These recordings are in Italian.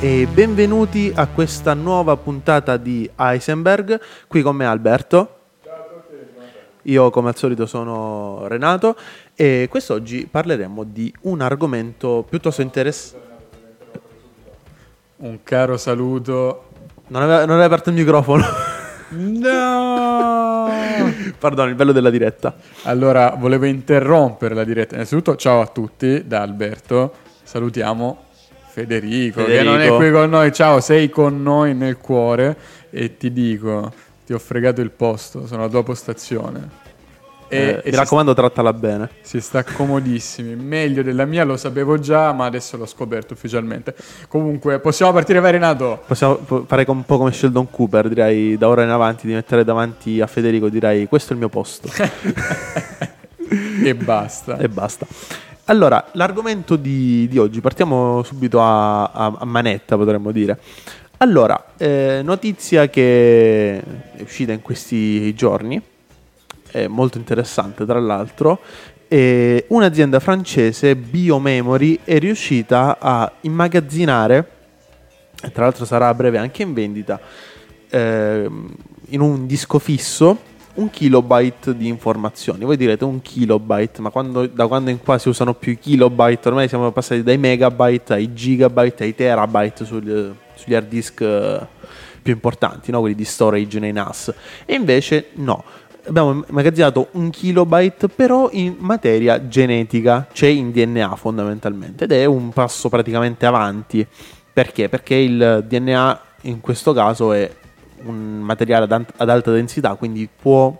e benvenuti a questa nuova puntata di Heisenberg. Qui con me Alberto. Io come al solito sono Renato e quest'oggi parleremo di un argomento piuttosto interessante. Un caro saluto. Non avevi aperto il microfono. No! Perdono, il bello della diretta. Allora, volevo interrompere la diretta. Innanzitutto, ciao a tutti da Alberto. Salutiamo Federico, che non è qui con noi. Ciao, sei con noi nel cuore e ti dico, ti ho fregato il posto, sono alla tua postazione. Mi raccomando, trattala bene. Si sta comodissimi, meglio della mia, lo sapevo già, ma adesso l'ho scoperto ufficialmente. Comunque, possiamo partire, vai Renato. Possiamo fare un po' come Sheldon Cooper, direi, da ora in avanti, di mettere davanti a Federico, direi, questo è il mio posto. E basta. Allora, l'argomento di oggi, partiamo subito a manetta, potremmo dire. Allora, notizia che è uscita in questi giorni, è molto interessante tra l'altro, un'azienda francese, BioMemory, è riuscita a immagazzinare, tra l'altro sarà a breve anche in vendita, in un disco fisso, 1 kilobyte di informazioni. Voi direte 1 kilobyte, ma da quando in qua si usano più i kilobyte? Ormai siamo passati dai megabyte ai gigabyte ai terabyte sugli hard disk più importanti, no? Quelli di storage nei NAS. E invece no, abbiamo immagazzinato 1 kilobyte però in materia genetica, cioè in DNA fondamentalmente, ed è un passo praticamente avanti. Perché? Perché il DNA in questo caso è un materiale ad alta densità, quindi può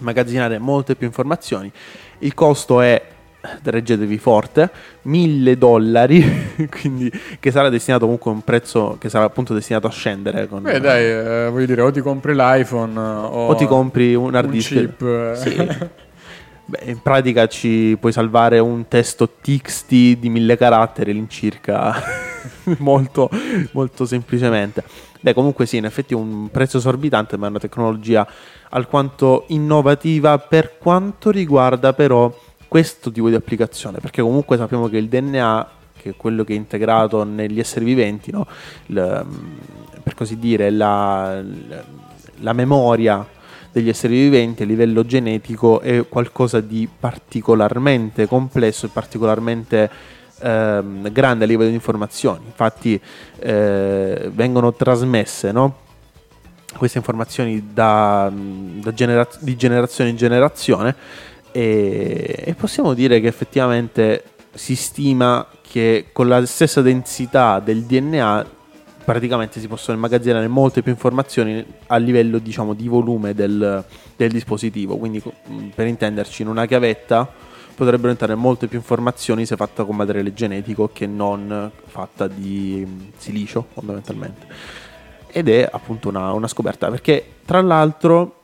immagazzinare molte più informazioni. Il costo è, reggetevi forte, $1,000, quindi, che sarà destinato comunque a un prezzo che sarà appunto destinato a scendere. Con, voglio dire, o ti compri l'iPhone o ti compri un hard disk, chip. Sì. Beh, in pratica ci puoi salvare un testo TXT di 1000 caratteri all'incirca, molto, molto semplicemente. Beh, comunque sì, in effetti è un prezzo esorbitante, ma è una tecnologia alquanto innovativa per quanto riguarda però questo tipo di applicazione, perché comunque sappiamo che il DNA, che è quello che è integrato negli esseri viventi, no? Per così dire, la memoria degli esseri viventi a livello genetico è qualcosa di particolarmente complesso e particolarmente grande a livello di informazioni. Infatti vengono trasmesse, no? Queste informazioni di generazione in generazione, e possiamo dire che effettivamente si stima che con la stessa densità del DNA praticamente si possono immagazzinare molte più informazioni a livello, diciamo, di volume del dispositivo. Quindi, per intenderci, in una chiavetta potrebbero entrare molte più informazioni se fatta con materiale genetico che non fatta di silicio, fondamentalmente. Ed è appunto una scoperta, perché tra l'altro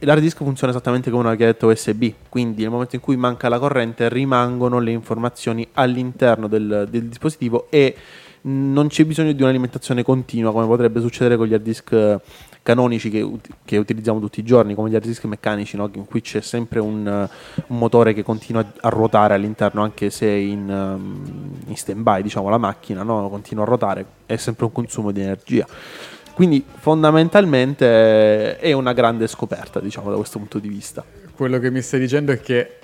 l'hard disk funziona esattamente come una chiavetta USB, quindi nel momento in cui manca la corrente rimangono le informazioni all'interno del dispositivo e non c'è bisogno di un'alimentazione continua come potrebbe succedere con gli hard disk canonici che utilizziamo tutti i giorni, come gli hard disk meccanici, no? In cui c'è sempre un motore che continua a ruotare all'interno, anche se in stand by, diciamo, la macchina, no? Continua a ruotare, è sempre un consumo di energia. Quindi fondamentalmente è una grande scoperta, diciamo, da questo punto di vista. Quello che mi stai dicendo è che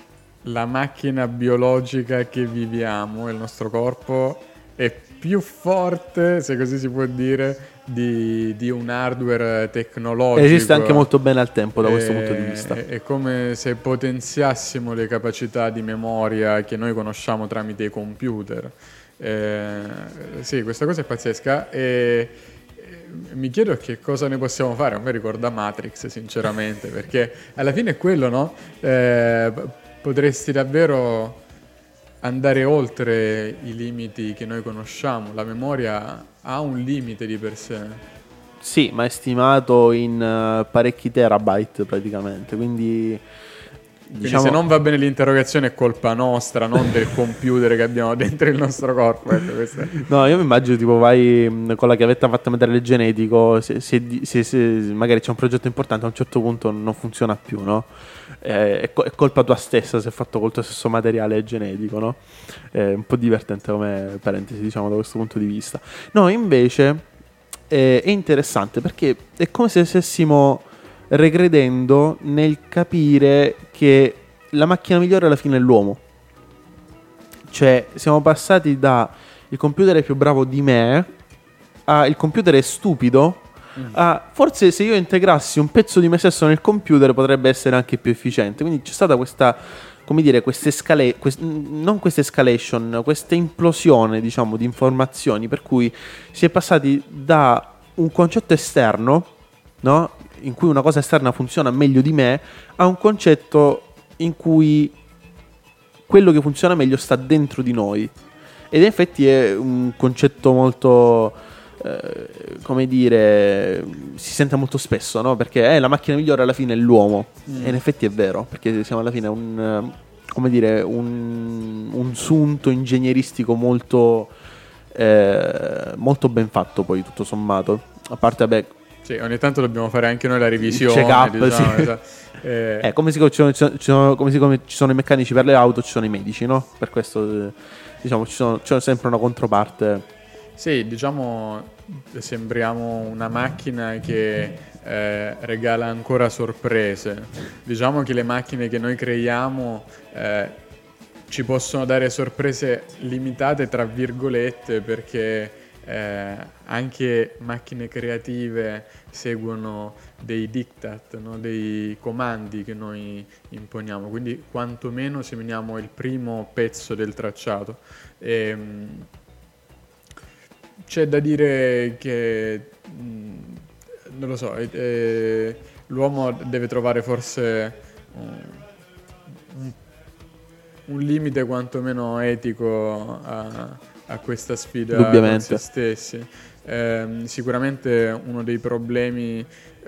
la macchina biologica che viviamo, il nostro corpo, è più forte, se così si può dire, di un hardware tecnologico. Esiste anche molto bene al tempo da questo punto di vista. È come se potenziassimo le capacità di memoria che noi conosciamo tramite i computer. Sì, questa cosa è pazzesca. Mi chiedo che cosa ne possiamo fare. A me ricorda Matrix, sinceramente, perché alla fine è quello, no? Potresti davvero andare oltre i limiti che noi conosciamo. La memoria ha un limite di per sé. Sì, ma è stimato in parecchi terabyte praticamente, quindi diciamo, se non va bene l'interrogazione è colpa nostra, non del computer che abbiamo dentro il nostro corpo. No, io mi immagino tipo vai con la chiavetta fatta mettere genetico, se magari c'è un progetto importante, a un certo punto non funziona più, no? è colpa tua stessa se è fatto col tuo stesso materiale genetico, no? È un po' divertente come parentesi, diciamo, da questo punto di vista. No, invece è interessante perché è come se stessimo regredendo nel capire che la macchina migliore alla fine è l'uomo. Cioè, siamo passati da il computer è più bravo di me a il computer è stupido. Forse se io integrassi un pezzo di me stesso nel computer potrebbe essere anche più efficiente. Quindi c'è stata questa, come dire, questa implosione, diciamo, di informazioni, per cui si è passati da un concetto esterno, no? In cui una cosa esterna funziona meglio di me, a un concetto in cui quello che funziona meglio sta dentro di noi. Ed in effetti è un concetto molto, come dire, si sente molto spesso, no? Perché la macchina migliore alla fine è l'uomo. E in effetti è vero, perché siamo alla fine un, come dire, un sunto ingegneristico molto, molto ben fatto, poi tutto sommato. A parte, vabbè, sì, ogni tanto dobbiamo fare anche noi la revisione, check up, diciamo, sì. Esatto. Come ci sono i meccanici per le auto, ci sono i medici, no? Per questo, diciamo, ci sono sempre una controparte. Sì, diciamo, sembriamo una macchina che regala ancora sorprese. Diciamo che le macchine che noi creiamo ci possono dare sorprese limitate, tra virgolette, perché anche macchine creative seguono dei diktat, no? Dei comandi che noi imponiamo, quindi quantomeno seminiamo il primo pezzo del tracciato. C'è da dire che non lo so, l'uomo deve trovare forse un limite quantomeno etico a questa sfida con se stessi. Sicuramente uno dei problemi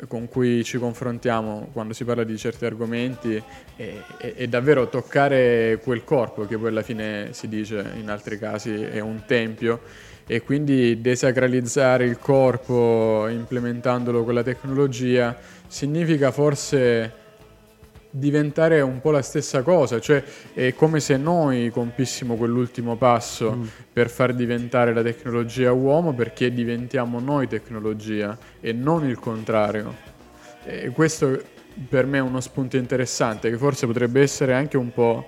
con cui ci confrontiamo quando si parla di certi argomenti è davvero toccare quel corpo che poi alla fine, si dice in altri casi, è un tempio, e quindi desacralizzare il corpo implementandolo con la tecnologia significa forse diventare un po' la stessa cosa, cioè è come se noi compissimo quell'ultimo passo per far diventare la tecnologia uomo, perché diventiamo noi tecnologia e non il contrario. E questo per me è uno spunto interessante, che forse potrebbe essere anche un po'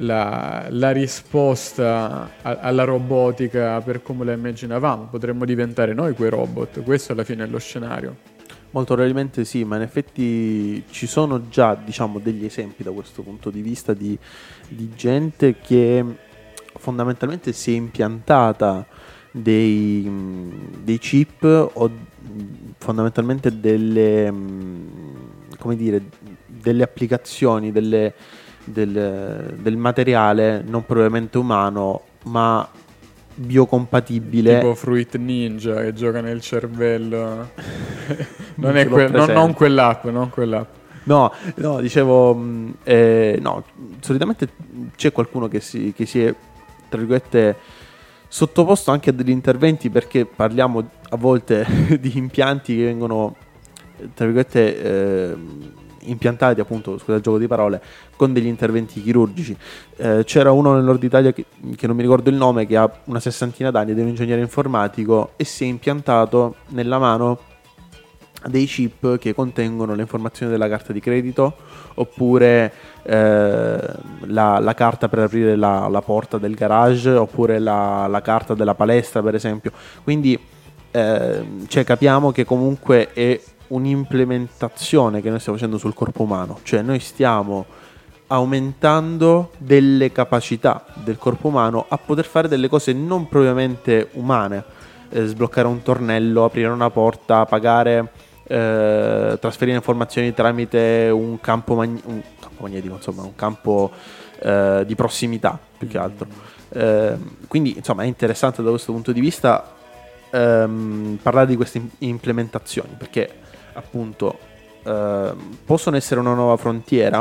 la risposta alla robotica per come la immaginavamo. Potremmo diventare noi quei robot, questo alla fine è lo scenario. Molto probabilmente sì, ma in effetti ci sono già, diciamo, degli esempi da questo punto di vista di gente che fondamentalmente si è impiantata dei chip o fondamentalmente delle, come dire, delle applicazioni, del materiale non propriamente umano, ma biocompatibile, tipo Fruit Ninja che gioca nel cervello. Non quell'app. No, dicevo, no, solitamente c'è qualcuno che si è, tra virgolette, sottoposto anche a degli interventi, perché parliamo a volte di impianti che vengono, tra virgolette, impiantati, appunto, scusa il gioco di parole, con degli interventi chirurgici. C'era uno nel nord Italia che non mi ricordo il nome, che ha una 60ina d'anni ed è un ingegnere informatico, e si è impiantato nella mano dei chip che contengono le informazioni della carta di credito, oppure la carta per aprire la porta del garage, oppure la carta della palestra, per esempio. Quindi cioè, capiamo che comunque è un'implementazione che noi stiamo facendo sul corpo umano, cioè noi stiamo aumentando delle capacità del corpo umano a poter fare delle cose non propriamente umane, sbloccare un tornello, aprire una porta, pagare, trasferire informazioni tramite un campo magnetico, insomma un campo di prossimità, più che altro. Quindi, insomma, è interessante da questo punto di vista parlare di queste implementazioni, perché appunto possono essere una nuova frontiera.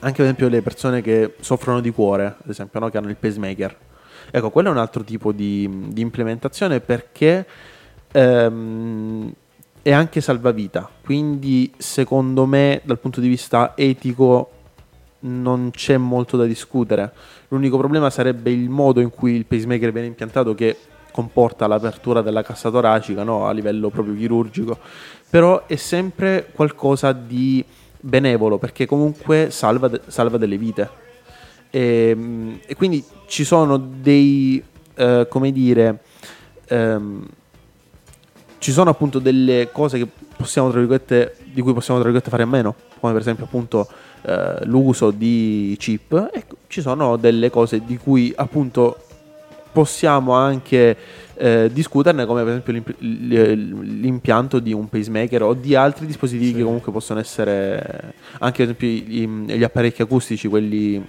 Anche, ad esempio, le persone che soffrono di cuore, ad esempio, no? Che hanno il pacemaker, ecco, quello è un altro tipo di implementazione, perché è anche salvavita, quindi secondo me dal punto di vista etico non c'è molto da discutere. L'unico problema sarebbe il modo in cui il pacemaker viene impiantato, che comporta l'apertura della cassa toracica, no? A livello proprio chirurgico, però è sempre qualcosa di benevolo, perché comunque salva delle vite, e quindi ci sono dei ci sono appunto delle cose che possiamo, tra virgolette, di cui possiamo, tra virgolette, fare a meno, come per esempio appunto l'uso di chip, e ci sono delle cose di cui appunto possiamo anche discuterne, come per esempio l'impianto di un pacemaker o di altri dispositivi, sì, che comunque possono essere anche per esempio gli apparecchi acustici, quelli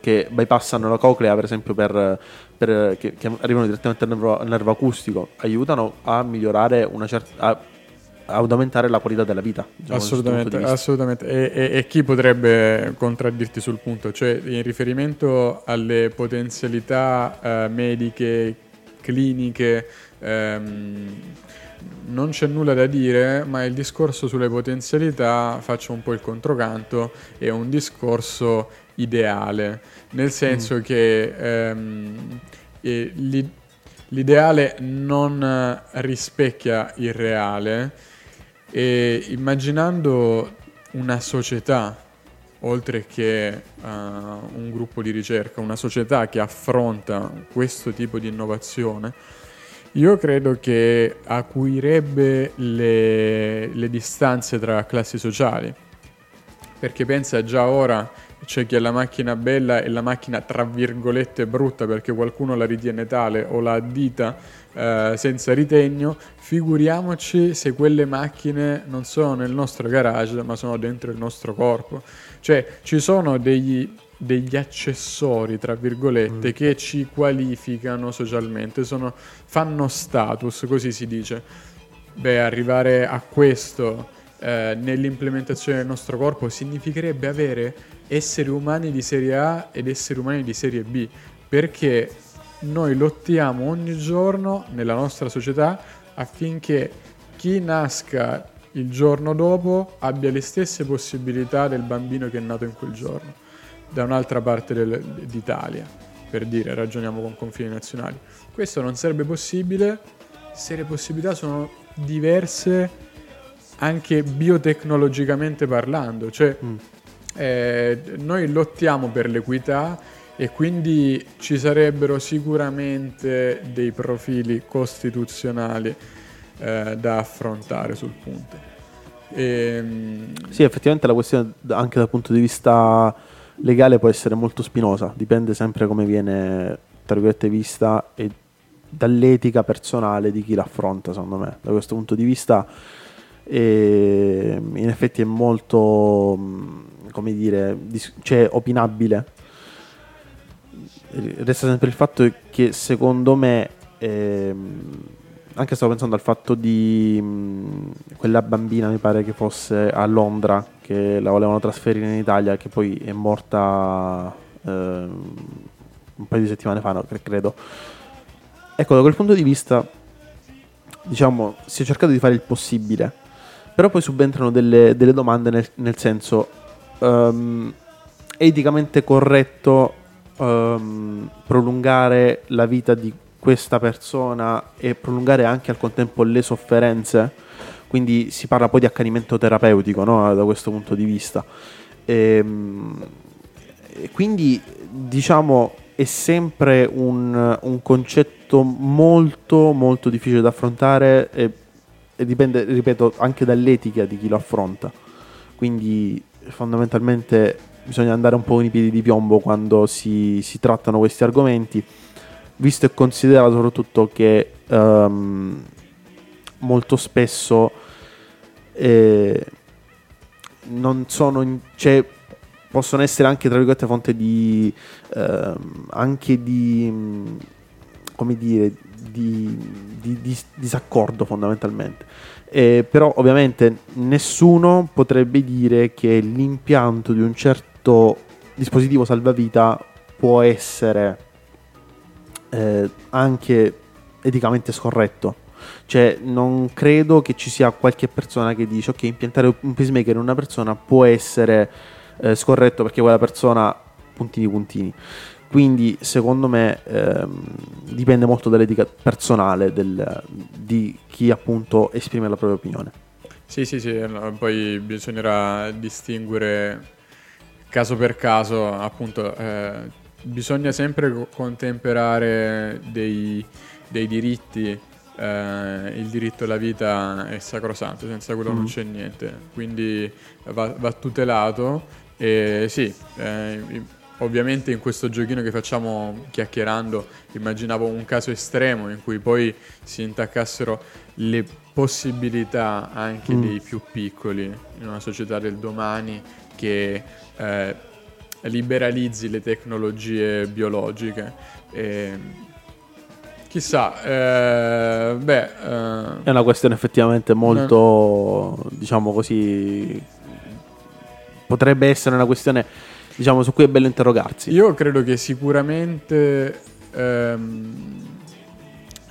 che bypassano la coclea, per esempio, che arrivano direttamente al nervo acustico, aiutano a migliorare ad aumentare la qualità della vita. Diciamo, assolutamente. E chi potrebbe contraddirti sul punto? Cioè, in riferimento alle potenzialità mediche, cliniche, non c'è nulla da dire, ma il discorso sulle potenzialità, faccio un po' il controcanto, è un discorso ideale, nel senso che l'ideale non rispecchia il reale, e immaginando una società, oltre che un gruppo di ricerca, una società che affronta questo tipo di innovazione, io credo che acuirebbe le distanze tra classi sociali, perché pensa, già ora c'è chi ha la macchina bella e la macchina tra virgolette brutta, perché qualcuno la ritiene tale o la addita senza ritegno, figuriamoci se quelle macchine non sono nel nostro garage ma sono dentro il nostro corpo. Cioè, ci sono degli accessori tra virgolette che ci qualificano socialmente, fanno status, così si dice. Beh, arrivare a questo nell'implementazione del nostro corpo significherebbe avere esseri umani di serie A ed esseri umani di serie B, perché noi lottiamo ogni giorno nella nostra società affinché chi nasca il giorno dopo abbia le stesse possibilità del bambino che è nato in quel giorno da un'altra parte d'Italia, per dire, ragioniamo con confini nazionali. Questo non sarebbe possibile se le possibilità sono diverse anche biotecnologicamente parlando, cioè noi lottiamo per l'equità, e quindi ci sarebbero sicuramente dei profili costituzionali da affrontare sul punto. Sì, effettivamente la questione anche dal punto di vista legale può essere molto spinosa, dipende sempre come viene, tra virgolette, vista, e dall'etica personale di chi l'affronta, secondo me. Da questo punto di vista in effetti è molto, come dire, cioè opinabile. Resta sempre il fatto che, secondo me, anche stavo pensando al fatto di quella bambina, mi pare che fosse a Londra, che la volevano trasferire in Italia, che poi è morta un paio di settimane fa, no, credo. Ecco, da quel punto di vista, diciamo, si è cercato di fare il possibile, però poi subentrano delle domande, nel senso, è eticamente corretto prolungare la vita di questa persona e prolungare anche al contempo le sofferenze? Quindi si parla poi di accanimento terapeutico, no? Da questo punto di vista. E quindi, diciamo, è sempre un concetto molto, molto difficile da affrontare, e dipende, ripeto, anche dall'etica di chi lo affronta. Quindi fondamentalmente bisogna andare un po' con i piedi di piombo quando si trattano questi argomenti, visto e considerato soprattutto che molto spesso non sono cioè, possono essere anche, tra virgolette, fonte di anche di, come dire, di disaccordo, fondamentalmente. Però ovviamente nessuno potrebbe dire che l'impianto di un certo dispositivo salvavita può essere anche eticamente scorretto. Cioè, non credo che ci sia qualche persona che dice ok, impiantare un pacemaker in una persona può essere scorretto perché quella persona puntini. Quindi secondo me dipende molto dall'etica personale di chi appunto esprime la propria opinione. Sì, no, poi bisognerà distinguere caso per caso, appunto. Bisogna sempre contemperare dei diritti. Il diritto alla vita è sacrosanto, senza quello non c'è niente, quindi va tutelato. E sì, ovviamente in questo giochino che facciamo chiacchierando immaginavo un caso estremo in cui poi si intaccassero le possibilità anche dei più piccoli in una società del domani che liberalizzi le tecnologie biologiche. È una questione effettivamente molto, diciamo così, potrebbe essere una questione, diciamo, su cui è bello interrogarsi. Io credo che sicuramente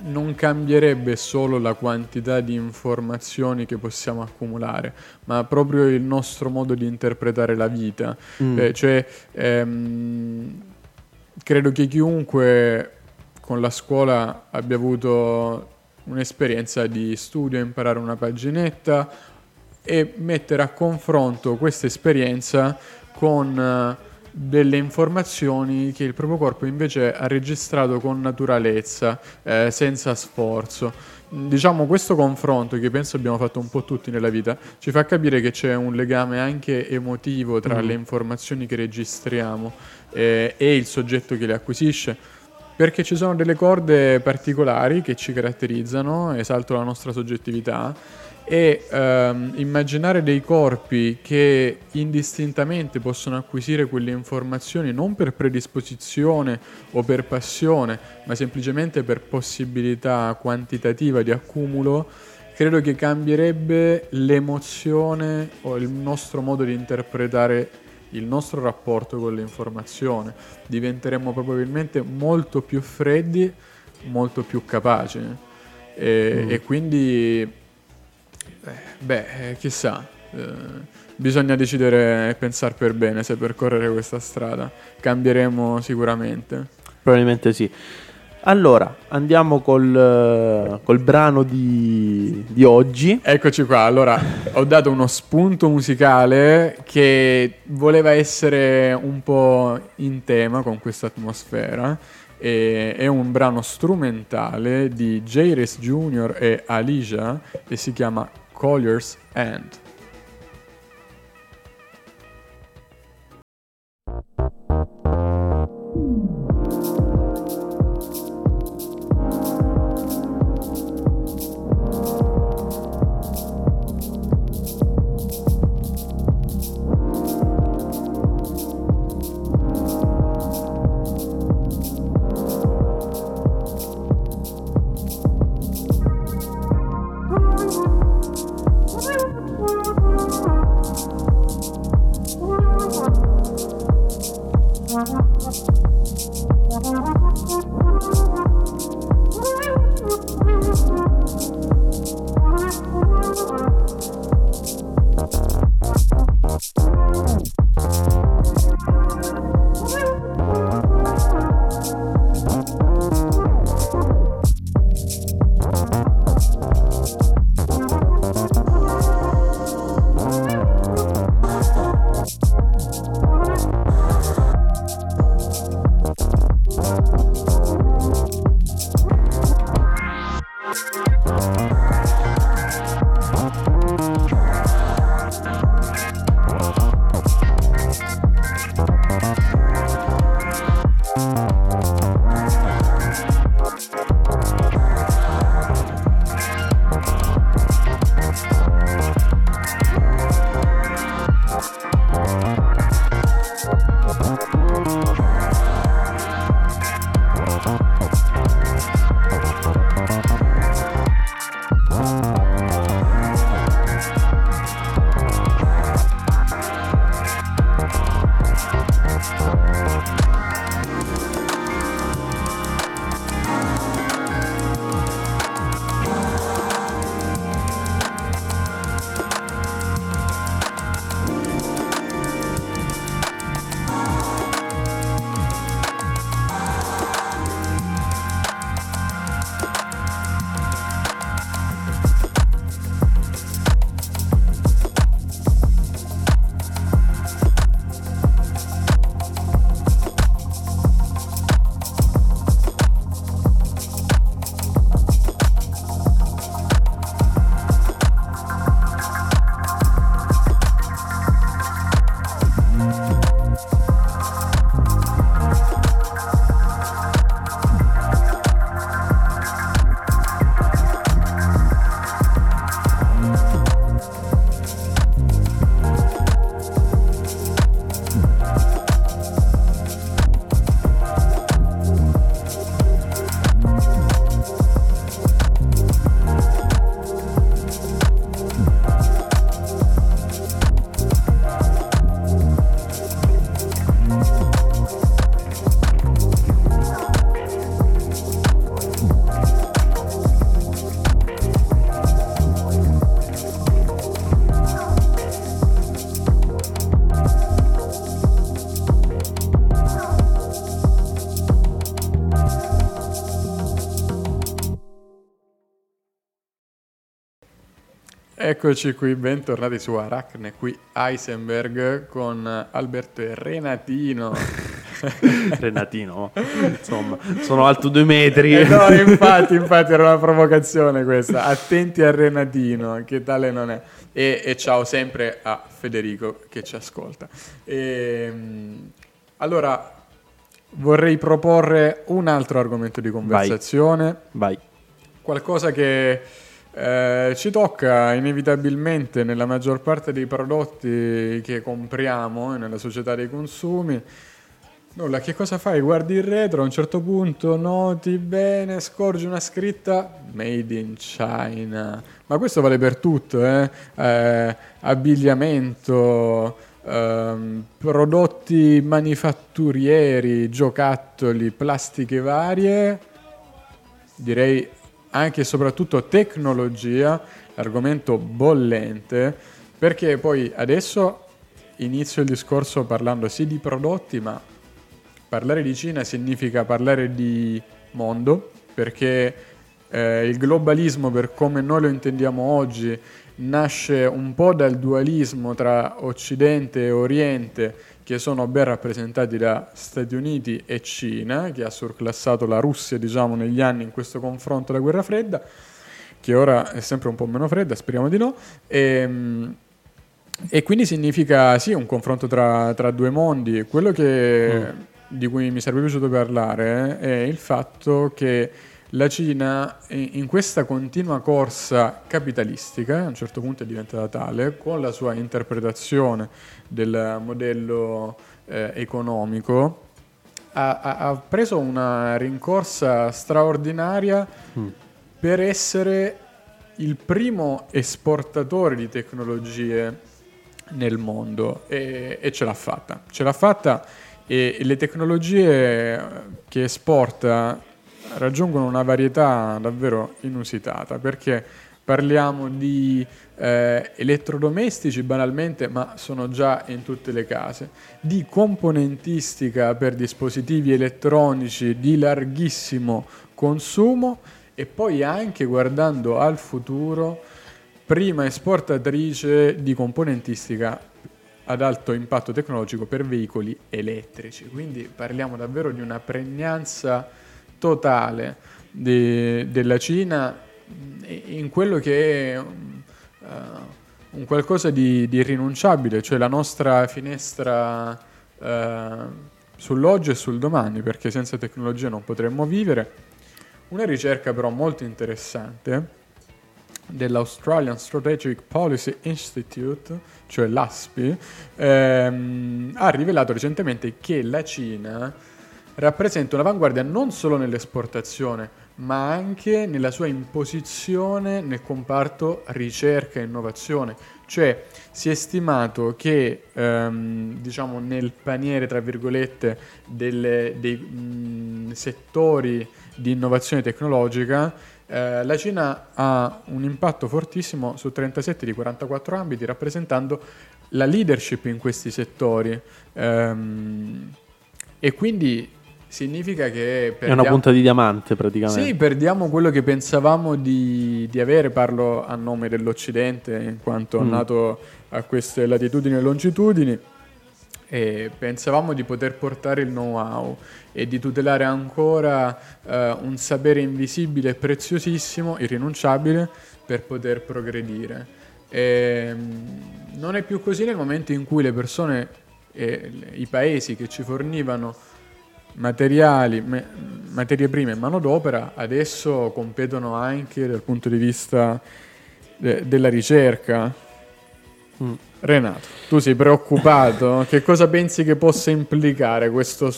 non cambierebbe solo la quantità di informazioni che possiamo accumulare, ma proprio il nostro modo di interpretare la vita. Credo che chiunque con la scuola abbia avuto un'esperienza di studio, imparare una paginetta e mettere a confronto questa esperienza con delle informazioni che il proprio corpo invece ha registrato con naturalezza, senza sforzo. Diciamo, questo confronto, che penso abbiamo fatto un po' tutti nella vita, ci fa capire che c'è un legame anche emotivo tra le informazioni che registriamo e il soggetto che le acquisisce, perché ci sono delle corde particolari che ci caratterizzano, esaltano la nostra soggettività. E immaginare dei corpi che indistintamente possono acquisire quelle informazioni non per predisposizione o per passione, ma semplicemente per possibilità quantitativa di accumulo, credo che cambierebbe l'emozione o il nostro modo di interpretare il nostro rapporto con l'informazione. Diventeremmo probabilmente molto più freddi, molto più capaci e quindi... chissà, bisogna decidere e pensare per bene se percorrere questa strada. Cambieremo sicuramente. Probabilmente sì. Allora, andiamo col brano di oggi. Eccoci qua, allora ho dato uno spunto musicale che voleva essere un po' in tema con questa atmosfera. È un brano strumentale di Jairus Junior e Alicia e si chiama Collier's End. Eccoci qui, bentornati su Aracne, qui Heisenberg con Alberto e Renatino. Renatino, insomma, sono alto 2 metri. No, infatti era una provocazione questa. Attenti a Renatino, che tale non è. E ciao sempre a Federico che ci ascolta. Allora, vorrei proporre un altro argomento di conversazione. Vai. Qualcosa che ci tocca inevitabilmente nella maggior parte dei prodotti che compriamo nella società dei consumi. Nulla, che cosa fai? Guardi il retro, a un certo punto noti bene, scorgi una scritta Made in China. Ma questo vale per tutto, abbigliamento, prodotti manifatturieri, giocattoli, plastiche varie, direi anche e soprattutto tecnologia, argomento bollente, perché poi adesso inizio il discorso parlando sì di prodotti, ma parlare di Cina significa parlare di mondo, perché il globalismo, per come noi lo intendiamo oggi, nasce un po' dal dualismo tra Occidente e Oriente, che sono ben rappresentati da Stati Uniti e Cina, che ha surclassato la Russia, diciamo, negli anni in questo confronto alla guerra fredda, che ora è sempre un po' meno fredda, speriamo di no, e quindi significa sì un confronto tra due mondi. Quello che, di cui mi sarebbe piaciuto parlare è il fatto che la Cina, in questa continua corsa capitalistica, a un certo punto è diventata tale, con la sua interpretazione del modello economico, ha preso una rincorsa straordinaria per essere il primo esportatore di tecnologie nel mondo, e ce l'ha fatta, e le tecnologie che esporta raggiungono una varietà davvero inusitata, perché parliamo di elettrodomestici banalmente, ma sono già in tutte le case, di componentistica per dispositivi elettronici di larghissimo consumo, e poi anche, guardando al futuro, prima esportatrice di componentistica ad alto impatto tecnologico per veicoli elettrici. Quindi parliamo davvero di una pregnanza totale della Cina in quello che è un qualcosa di irrinunciabile, cioè la nostra finestra sull'oggi e sul domani, perché senza tecnologia non potremmo vivere. Una ricerca però molto interessante dell'Australian Strategic Policy Institute, cioè l'ASPI, ha rivelato recentemente che la Cina rappresenta un'avanguardia non solo nell'esportazione, ma anche nella sua imposizione nel comparto ricerca e innovazione. Cioè, si è stimato che diciamo nel paniere, tra virgolette, dei settori di innovazione tecnologica, la Cina ha un impatto fortissimo su 37 di 44 ambiti, rappresentando la leadership in questi settori, e quindi significa che perdiamo, è una punta di diamante praticamente. Sì, perdiamo quello che pensavamo di avere. Parlo a nome dell'Occidente, in quanto nato a queste latitudini e longitudini, e pensavamo di poter portare il know-how e di tutelare ancora un sapere invisibile e preziosissimo, irrinunciabile, per poter progredire. E non è più così nel momento in cui le persone e i paesi che ci fornivano materiali, materie prime e manodopera adesso competono anche dal punto di vista della ricerca. Renato, tu sei preoccupato? Che cosa pensi che possa implicare questo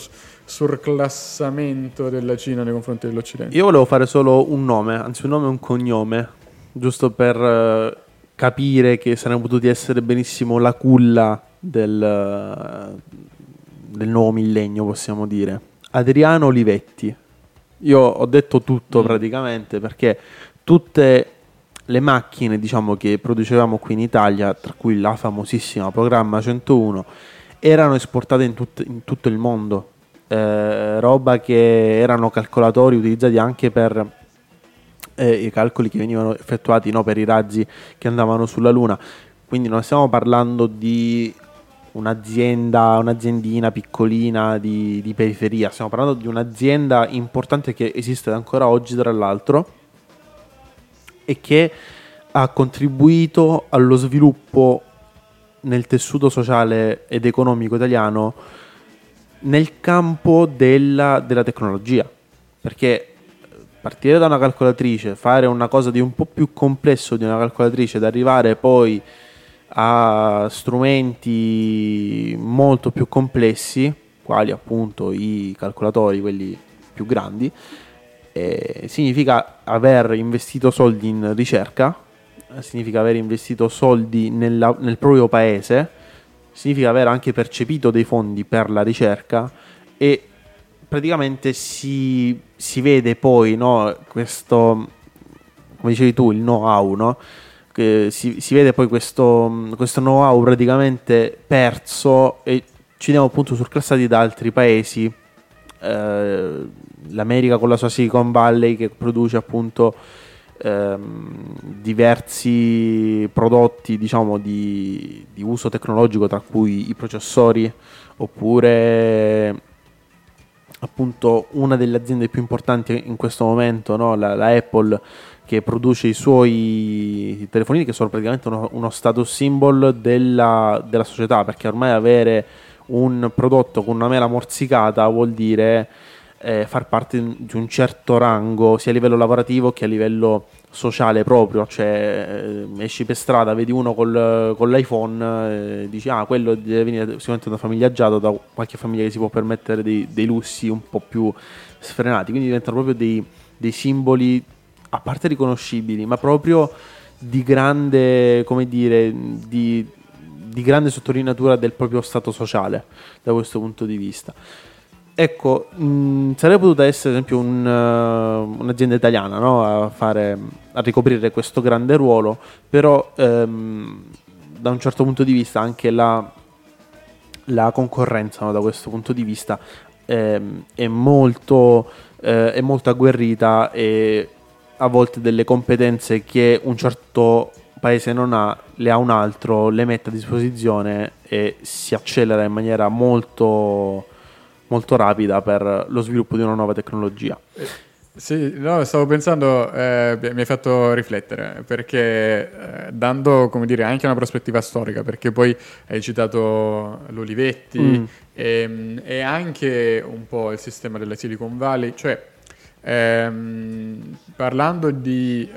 surclassamento della Cina nei confronti dell'Occidente? Io volevo fare solo un nome, anzi un nome e un cognome, giusto per capire che saremmo potuti essere benissimo la culla del nuovo millennio, possiamo dire. Adriano Olivetti. Io ho detto tutto praticamente, perché tutte le macchine, diciamo, che producevamo qui in Italia, tra cui la famosissima Programma 101, erano esportate in tutto il mondo, roba che erano calcolatori utilizzati anche per i calcoli che venivano effettuati, no, per i razzi che andavano sulla Luna. Quindi non stiamo parlando di un'azienda, un'aziendina piccolina di periferia, stiamo parlando di un'azienda importante che esiste ancora oggi, tra l'altro, e che ha contribuito allo sviluppo nel tessuto sociale ed economico italiano nel campo della tecnologia, perché partire da una calcolatrice, fare una cosa di un po' più complesso di una calcolatrice, ed arrivare poi a strumenti molto più complessi, quali appunto i calcolatori, quelli più grandi, significa aver investito soldi in ricerca, significa aver investito soldi nel proprio paese, significa aver anche percepito dei fondi per la ricerca, e praticamente si vede poi, no, questo, come dicevi tu, il know-how, no? Che si vede poi questo know-how praticamente perso, e ci diamo appunto surclassati da altri paesi, l'America con la sua Silicon Valley che produce appunto diversi prodotti, diciamo, di uso tecnologico, tra cui i processori, oppure appunto una delle aziende più importanti in questo momento, no? La Apple, che produce i suoi telefonini, che sono praticamente uno status symbol della società, perché ormai avere un prodotto con una mela morsicata vuol dire far parte di un certo rango, sia a livello lavorativo che a livello sociale proprio. Cioè esci per strada, vedi uno con l'iPhone, dici quello deve venire sicuramente da famigliaggiato, da qualche famiglia che si può permettere dei lussi un po' più sfrenati, quindi diventano proprio dei simboli a parte riconoscibili, ma proprio di grande, come dire, di grande sottolineatura del proprio stato sociale da questo punto di vista. Ecco, sarebbe potuta essere ad esempio un'azienda italiana, no? A ricoprire questo grande ruolo, però da un certo punto di vista anche la concorrenza, no? Da questo punto di vista è molto agguerrita, e a volte delle competenze che un certo paese non ha, le ha un altro, le mette a disposizione, e si accelera in maniera molto molto rapida per lo sviluppo di una nuova tecnologia. Sì, no, stavo pensando, mi hai fatto riflettere, perché dando, come dire, anche una prospettiva storica, perché poi hai citato l'Olivetti e anche un po' il sistema della Silicon Valley, cioè parlando di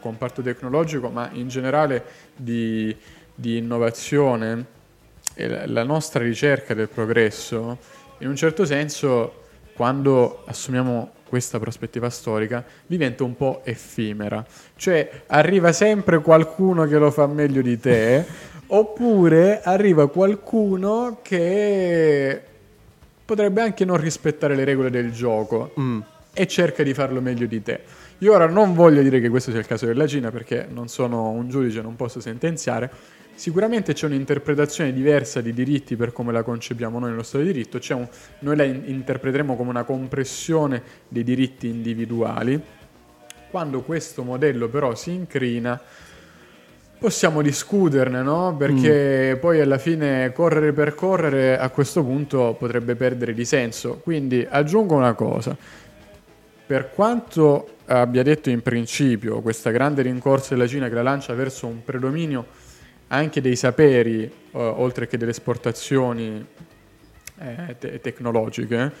comparto tecnologico, ma in generale di innovazione, la nostra ricerca del progresso, in un certo senso, quando assumiamo questa prospettiva storica, diventa un po' effimera. Cioè, arriva sempre qualcuno che lo fa meglio di te, oppure arriva qualcuno che potrebbe anche non rispettare le regole del gioco e cerca di farlo meglio di te. Io ora non voglio dire che questo sia il caso della Cina, perché non sono un giudice, non posso sentenziare. Sicuramente c'è un'interpretazione diversa di diritti per come la concepiamo noi nello Stato di diritto, noi la interpreteremo come una compressione dei diritti individuali. Quando questo modello però si incrina, possiamo discuterne, no? Perché poi alla fine correre per correre a questo punto potrebbe perdere di senso. Quindi aggiungo una cosa. Per quanto abbia detto in principio questa grande rincorsa della Cina, che la lancia verso un predominio anche dei saperi, oltre che delle esportazioni tecnologiche,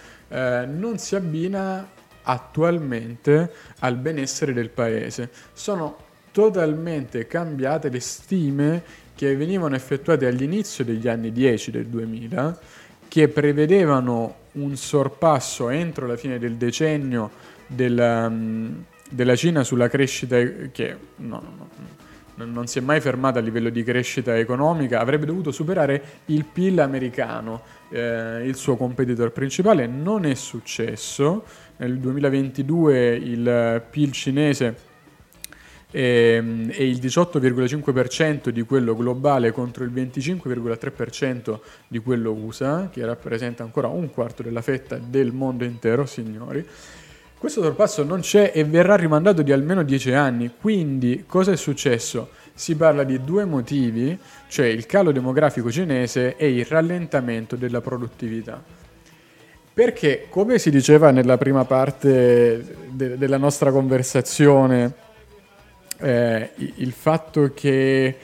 non si abbina attualmente al benessere del paese. Sono totalmente cambiate le stime che venivano effettuate all'inizio degli anni 10 del 2000, che prevedevano un sorpasso entro la fine del decennio della Cina sulla crescita, che non si è mai fermata a livello di crescita economica, avrebbe dovuto superare il PIL americano, il suo competitor principale. Non è successo. Nel 2022 il PIL cinese è il 18,5% di quello globale, contro il 25,3% di quello USA, che rappresenta ancora un quarto della fetta del mondo intero, signori. Questo sorpasso non c'è e verrà rimandato di almeno 10 anni. Quindi, cosa è successo? Si parla di due motivi, cioè il calo demografico cinese e il rallentamento della produttività. Perché, come si diceva nella prima parte della nostra conversazione, il fatto che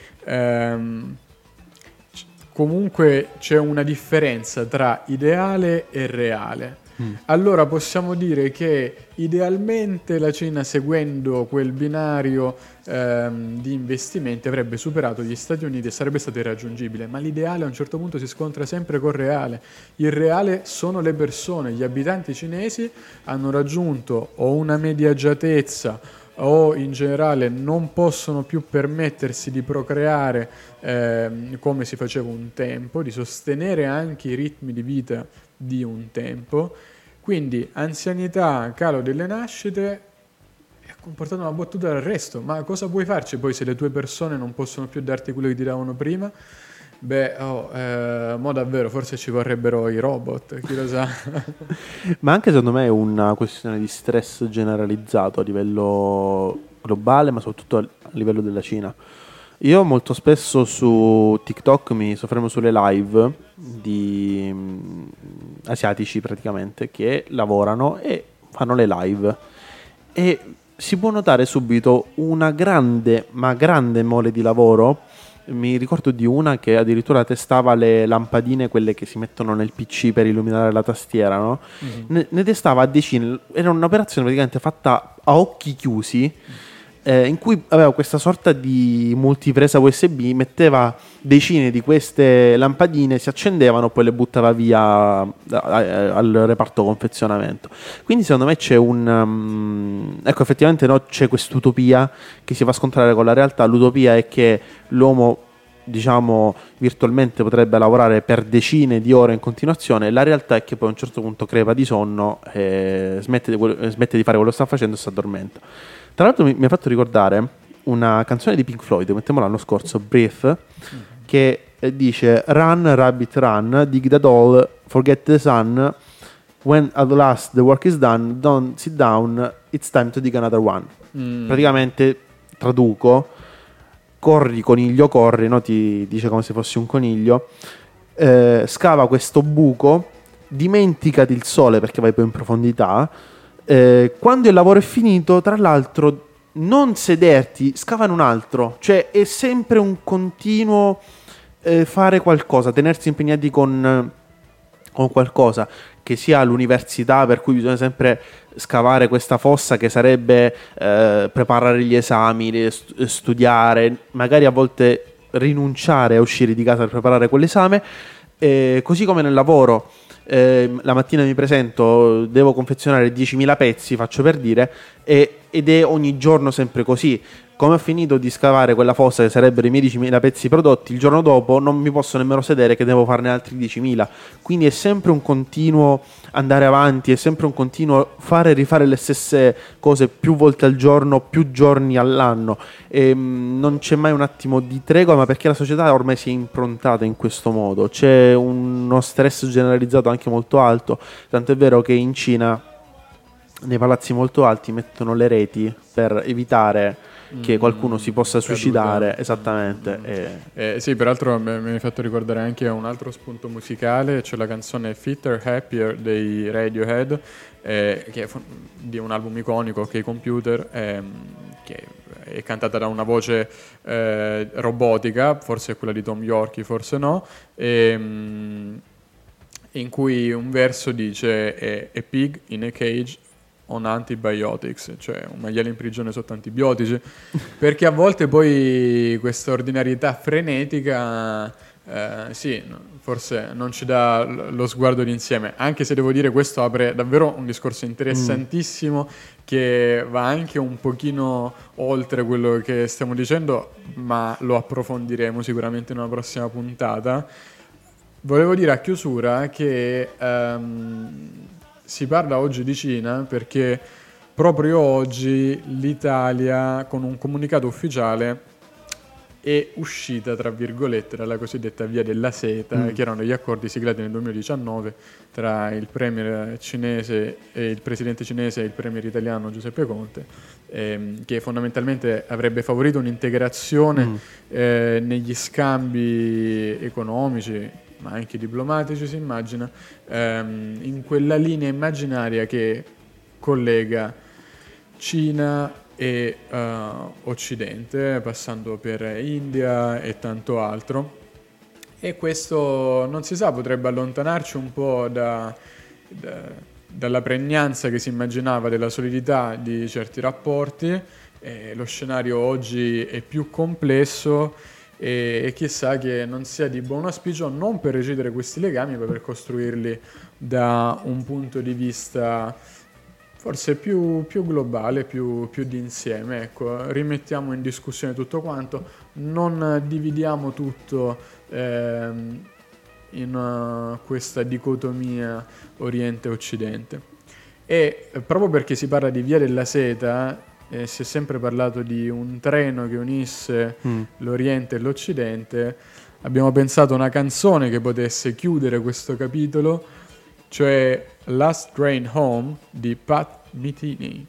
comunque c'è una differenza tra ideale e reale. Allora possiamo dire che idealmente la Cina, seguendo quel binario di investimenti, avrebbe superato gli Stati Uniti e sarebbe stato irraggiungibile, ma l'ideale a un certo punto si scontra sempre col reale. Il reale sono le persone, gli abitanti cinesi hanno raggiunto o una mediagiatezza o in generale non possono più permettersi di procreare come si faceva un tempo, di sostenere anche i ritmi di vita di un tempo, quindi anzianità, calo delle nascite ha comportato una battuta d'arresto. Ma cosa puoi farci poi se le tue persone non possono più darti quello che ti davano prima? Mo davvero forse ci vorrebbero i robot, chi lo sa. Ma anche secondo me è una questione di stress generalizzato a livello globale, ma soprattutto a livello della Cina. Io molto spesso su TikTok mi soffermo sulle live di asiatici praticamente che lavorano e fanno le live, e si può notare subito una grande ma grande mole di lavoro. Mi ricordo di una che addirittura testava le lampadine, quelle che si mettono nel PC per illuminare la tastiera, no? Mm-hmm. Ne testava a decine. Era un'operazione praticamente fatta a occhi chiusi, in cui aveva questa sorta di multipresa USB, metteva decine di queste lampadine, si accendevano, poi le buttava via al reparto confezionamento. Quindi secondo me c'è ecco, effettivamente no, c'è quest'utopia che si va a scontrare con la realtà. L'utopia è che l'uomo, diciamo, virtualmente potrebbe lavorare per decine di ore in continuazione. La realtà è che poi a un certo punto crepa di sonno, smette di fare quello che sta facendo e si addormenta. Tra l'altro mi ha fatto ricordare una canzone di Pink Floyd, mettiamo l'anno scorso, Brief, che dice Run, Rabbit, Run, dig the doll, forget the sun, when at last the work is done, don't sit down, it's time to dig another one. Praticamente, traduco, corri coniglio corri, no? Ti dice come se fossi un coniglio, scava questo buco, dimenticati il sole perché vai poi in profondità. Quando il lavoro è finito, tra l'altro, non sederti, scava in un altro. Cioè è sempre un continuo fare qualcosa, tenersi impegnati con qualcosa, che sia l'università, per cui bisogna sempre scavare questa fossa che sarebbe preparare gli esami, studiare, magari a volte rinunciare a uscire di casa per preparare quell'esame, così come nel lavoro. La mattina mi presento, devo confezionare 10.000 pezzi, faccio per dire, ed è ogni giorno sempre così. Come ho finito di scavare quella fossa che sarebbero i miei 10.000 pezzi prodotti, il giorno dopo non mi posso nemmeno sedere che devo farne altri 10.000. Quindi è sempre un continuo andare avanti, è sempre un continuo fare e rifare le stesse cose più volte al giorno, più giorni all'anno, e non c'è mai un attimo di tregua, ma perché la società ormai si è improntata in questo modo. C'è uno stress generalizzato anche molto alto, tanto è vero che in Cina nei palazzi molto alti mettono le reti per evitare che qualcuno si possa suicidare. Esattamente. Sì, peraltro mi hai fatto ricordare anche un altro spunto musicale, c'è la canzone Fitter Happier dei Radiohead, che è di un album iconico, OK Computer, che è cantata da una voce robotica, forse è quella di Thom Yorke, forse no, in cui un verso dice "A pig in a cage on antibiotics", cioè un maiale in prigione sotto antibiotici, perché a volte poi questa ordinarietà frenetica sì, forse non ci dà lo sguardo d'insieme, anche se devo dire questo apre davvero un discorso interessantissimo che va anche un pochino oltre quello che stiamo dicendo, ma lo approfondiremo sicuramente in una prossima puntata. Volevo dire a chiusura che si parla oggi di Cina perché proprio oggi l'Italia, con un comunicato ufficiale, e uscita, tra virgolette, dalla cosiddetta Via della Seta, che erano gli accordi siglati nel 2019 tra il premier cinese e il presidente cinese e il premier italiano Giuseppe Conte, che fondamentalmente avrebbe favorito un'integrazione negli scambi economici, ma anche diplomatici, si immagina, in quella linea immaginaria che collega Cina e Occidente, passando per India e tanto altro, e questo, non si sa, potrebbe allontanarci un po' dalla pregnanza che si immaginava della solidità di certi rapporti. Lo scenario oggi è più complesso e chissà che non sia di buon auspicio, non per recidere questi legami, ma per costruirli da un punto di vista forse più globale, più di insieme. Ecco, rimettiamo in discussione tutto quanto, non dividiamo tutto in questa dicotomia Oriente-Occidente. E proprio perché si parla di Via della Seta, si è sempre parlato di un treno che unisse l'Oriente e l'Occidente, abbiamo pensato a una canzone che potesse chiudere questo capitolo, cioè Last Train Home di Pat Metheny.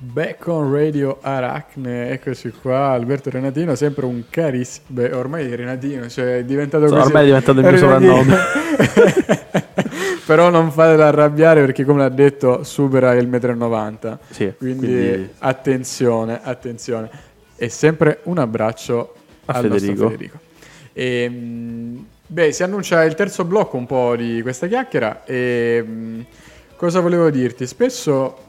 Back on Radio Aracne, eccoci qua. Alberto Renatino, sempre un carissimo. Beh, ormai Renatino, cioè è diventato così. Ormai è diventato il mio soprannome. Però non fatela arrabbiare, perché come l'ha detto supera il 1,90 m. Sì, quindi attenzione. E sempre un abbraccio a Federico. E, beh, si annuncia il terzo blocco un po' di questa chiacchiera. E cosa volevo dirti? Spesso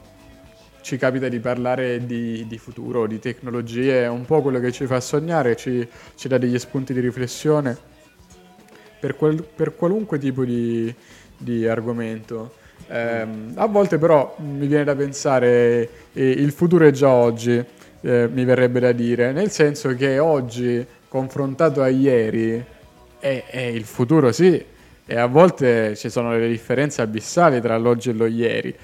ci capita di parlare di futuro, di tecnologie, è un po' quello che ci fa sognare, ci dà degli spunti di riflessione per qualunque tipo di argomento. A volte però mi viene da pensare il futuro è già oggi, mi verrebbe da dire, nel senso che oggi confrontato a ieri è il futuro, sì, e a volte ci sono delle differenze abissali tra l'oggi e lo ieri.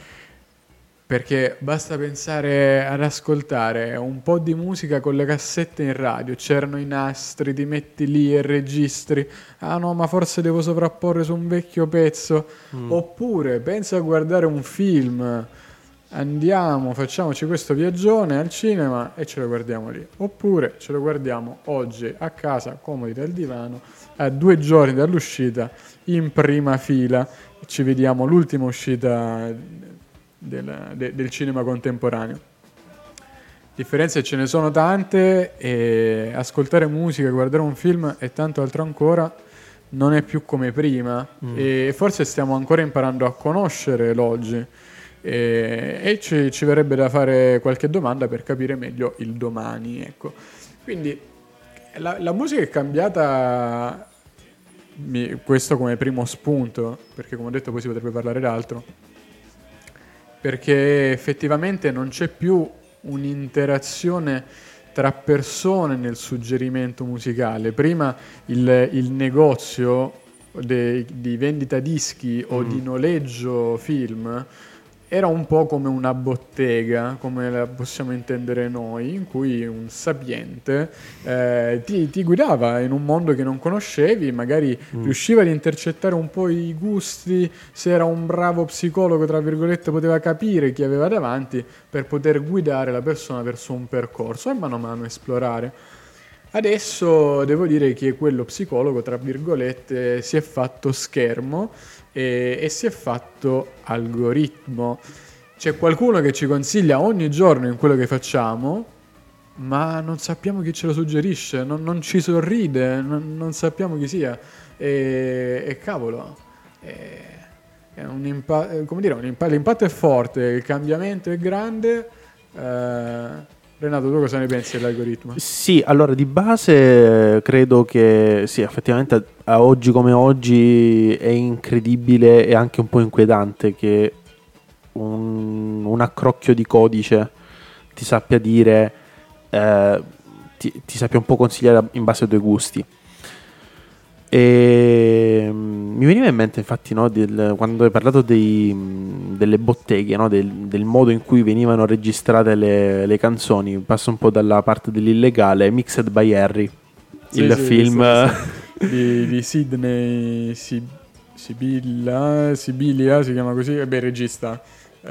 Perché basta pensare ad ascoltare un po' di musica con le cassette in radio, c'erano i nastri, ti metti lì e registri, ah no, ma forse devo sovrapporre su un vecchio pezzo, oppure pensa a guardare un film, andiamo, facciamoci questo viaggione al cinema e ce lo guardiamo lì, oppure ce lo guardiamo oggi a casa, comodi dal divano, a 2 giorni dall'uscita, in prima fila, ci vediamo l'ultima uscita del cinema contemporaneo. Differenze ce ne sono tante, e ascoltare musica, guardare un film e tanto altro ancora non è più come prima, e forse stiamo ancora imparando a conoscere l'oggi, e ci verrebbe da fare qualche domanda per capire meglio il domani, ecco. Quindi la musica è cambiata, questo come primo spunto, perché come ho detto poi si potrebbe parlare d'altro, perché effettivamente non c'è più un'interazione tra persone nel suggerimento musicale. Prima il negozio di vendita dischi o di noleggio film era un po' come una bottega, come la possiamo intendere noi, in cui un sapiente ti guidava in un mondo che non conoscevi, magari riusciva ad intercettare un po' i gusti, se era un bravo psicologo, tra virgolette, poteva capire chi aveva davanti per poter guidare la persona verso un percorso e mano a mano esplorare. Adesso devo dire che quello psicologo, tra virgolette, si è fatto schermo e si è fatto algoritmo. C'è qualcuno che ci consiglia ogni giorno in quello che facciamo, ma non sappiamo chi ce lo suggerisce, non ci sorride, non sappiamo chi sia. E cavolo, è l'impatto è forte, il cambiamento è grande. Renato, tu cosa ne pensi dell'algoritmo? Sì, allora di base credo che sì, effettivamente a oggi come oggi è incredibile e anche un po' inquietante che un accrocchio di codice ti sappia dire, ti sappia un po' consigliare in base ai tuoi gusti. E mi veniva in mente infatti, no, quando hai parlato delle botteghe, no, del modo in cui venivano registrate le canzoni, passo un po' dalla parte dell'illegale, Mixed by Harry, sì, il film sì. Di Sidney Sibilia si chiama così, vabbè, regista.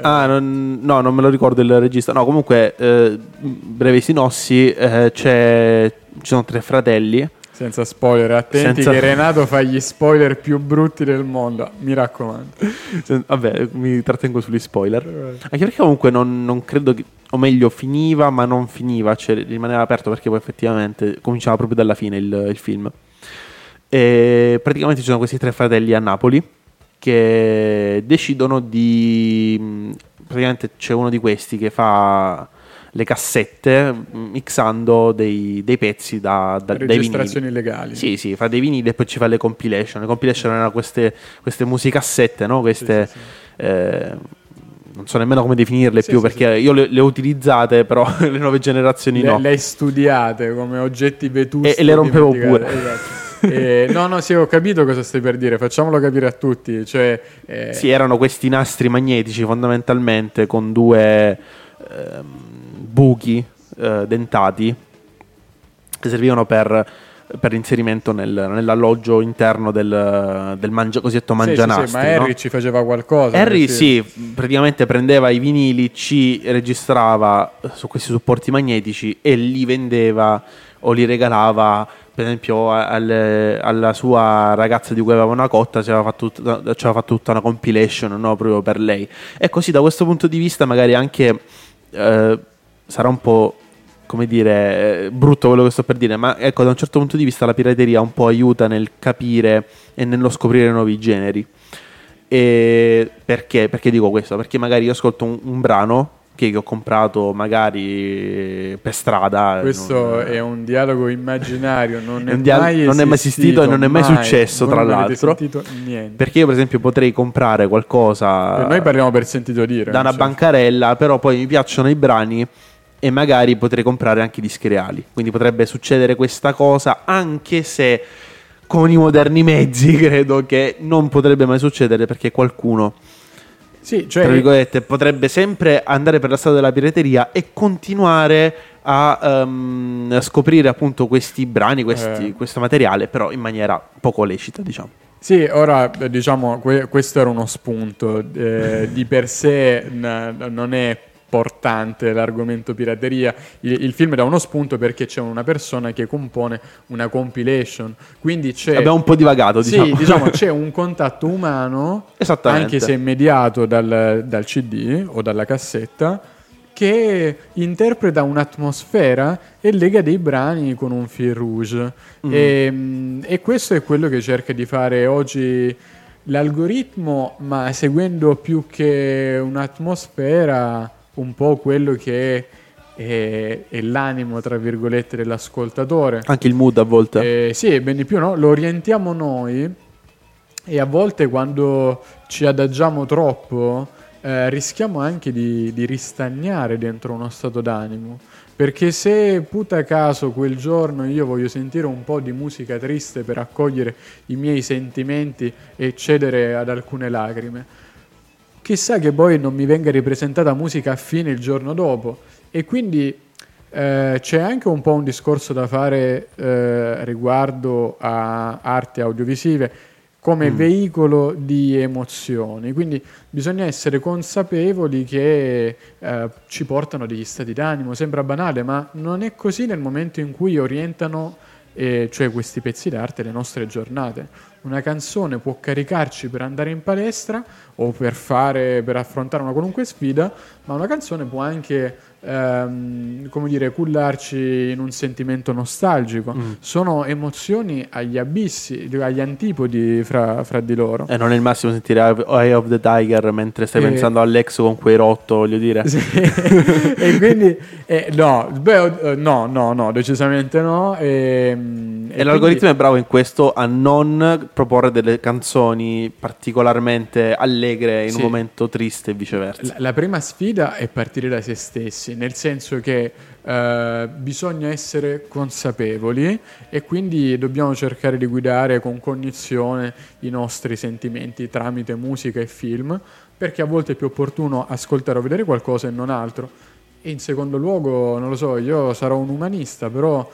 Non me lo ricordo il regista. No, comunque, breve sinossi, ci sono 3 fratelli. Senza spoiler, attenti che Renato fa gli spoiler più brutti del mondo, mi raccomando. Vabbè, mi trattengo sugli spoiler. Anche perché comunque non credo che, o meglio, finiva ma non finiva, cioè rimaneva aperto, perché poi effettivamente cominciava proprio dalla fine il film. E praticamente ci sono questi 3 fratelli a Napoli che decidono praticamente c'è uno di questi che fa le cassette mixando dei pezzi dai vinili. Registrazioni illegali. Sì, fa dei vinili e poi ci fa le compilation. Le compilation erano queste musicassette, no? Queste sì. Non so nemmeno come definirle sì, più, sì, perché sì. Io le ho utilizzate, però le nuove generazioni no. Le hai studiate come oggetti vetusti. E le rompevo pure. Esatto. Sì, ho capito cosa stai per dire, facciamolo capire a tutti. Cioè, sì, erano questi nastri magnetici fondamentalmente con 2... buchi dentati che servivano per per l'inserimento nell'alloggio interno del cosiddetto mangianastri. Sì, ma Harry, no? Ci faceva qualcosa. Harry sì, praticamente prendeva i vinili, ci registrava su questi supporti magnetici e li vendeva o li regalava, per esempio, alla sua ragazza di cui aveva una cotta. Ci aveva fatto tutta una compilation, no? Proprio per lei. E così, da questo punto di vista, magari anche sarà un po', come dire, brutto quello che sto per dire, ma ecco, da un certo punto di vista la pirateria un po' aiuta nel capire e nello scoprire nuovi generi. E perché dico questo? Perché magari io ascolto un brano che ho comprato magari per strada. Questo è un dialogo immaginario, non è mai esistito e non è mai successo, tra l'altro, perché io, per esempio, potrei comprare qualcosa, e noi parliamo per sentito dire, da una bancarella, però poi mi piacciono i brani e magari potrei comprare anche dischi reali. Quindi potrebbe succedere questa cosa, anche se con i moderni mezzi credo che non potrebbe mai succedere, perché qualcuno, sì, cioè, tra virgolette, potrebbe sempre andare per la strada della pirateria e continuare a scoprire appunto questi brani, questo materiale, però in maniera poco lecita, diciamo. Sì, ora diciamo questo era uno spunto, di per sé non è importante l'argomento pirateria. Il film dà uno spunto perché c'è una persona che compone una compilation, quindi abbiamo un po' divagato, diciamo. Sì, diciamo, c'è un contatto umano, anche se mediato dal CD o dalla cassetta, che interpreta un'atmosfera e lega dei brani con un fil rouge. E questo è quello che cerca di fare oggi l'algoritmo, ma seguendo più che un'atmosfera un po' quello che è l'animo, tra virgolette, dell'ascoltatore. Anche il mood, a volte. Sì, ben di più, no? Lo orientiamo noi, e a volte, quando ci adagiamo troppo, rischiamo anche di ristagnare dentro uno stato d'animo. Perché se, puta caso, quel giorno io voglio sentire un po' di musica triste per accogliere i miei sentimenti e cedere ad alcune lacrime, chissà che poi non mi venga ripresentata musica affine il giorno dopo. E quindi c'è anche un po' un discorso da fare riguardo a arti audiovisive come veicolo di emozioni. Quindi bisogna essere consapevoli che ci portano degli stati d'animo. Sembra banale, ma non è così nel momento in cui orientano, cioè questi pezzi d'arte, le nostre giornate. Una canzone può caricarci per andare in palestra o per affrontare una qualunque sfida, ma una canzone può anche cullarci in un sentimento nostalgico. Sono emozioni agli abissi, agli antipodi fra di loro. E non è il massimo sentire Eye of the Tiger mentre stai pensando all'ex con quei rotto, voglio dire. Sì. E quindi no, decisamente no. E l'algoritmo quindi è bravo in questo, a non proporre delle canzoni particolarmente allegre in un momento triste e viceversa. La prima sfida è partire da se stessi, nel senso che bisogna essere consapevoli, e quindi dobbiamo cercare di guidare con cognizione i nostri sentimenti tramite musica e film, perché a volte è più opportuno ascoltare o vedere qualcosa e non altro. E in secondo luogo, non lo so, io sarò un umanista, però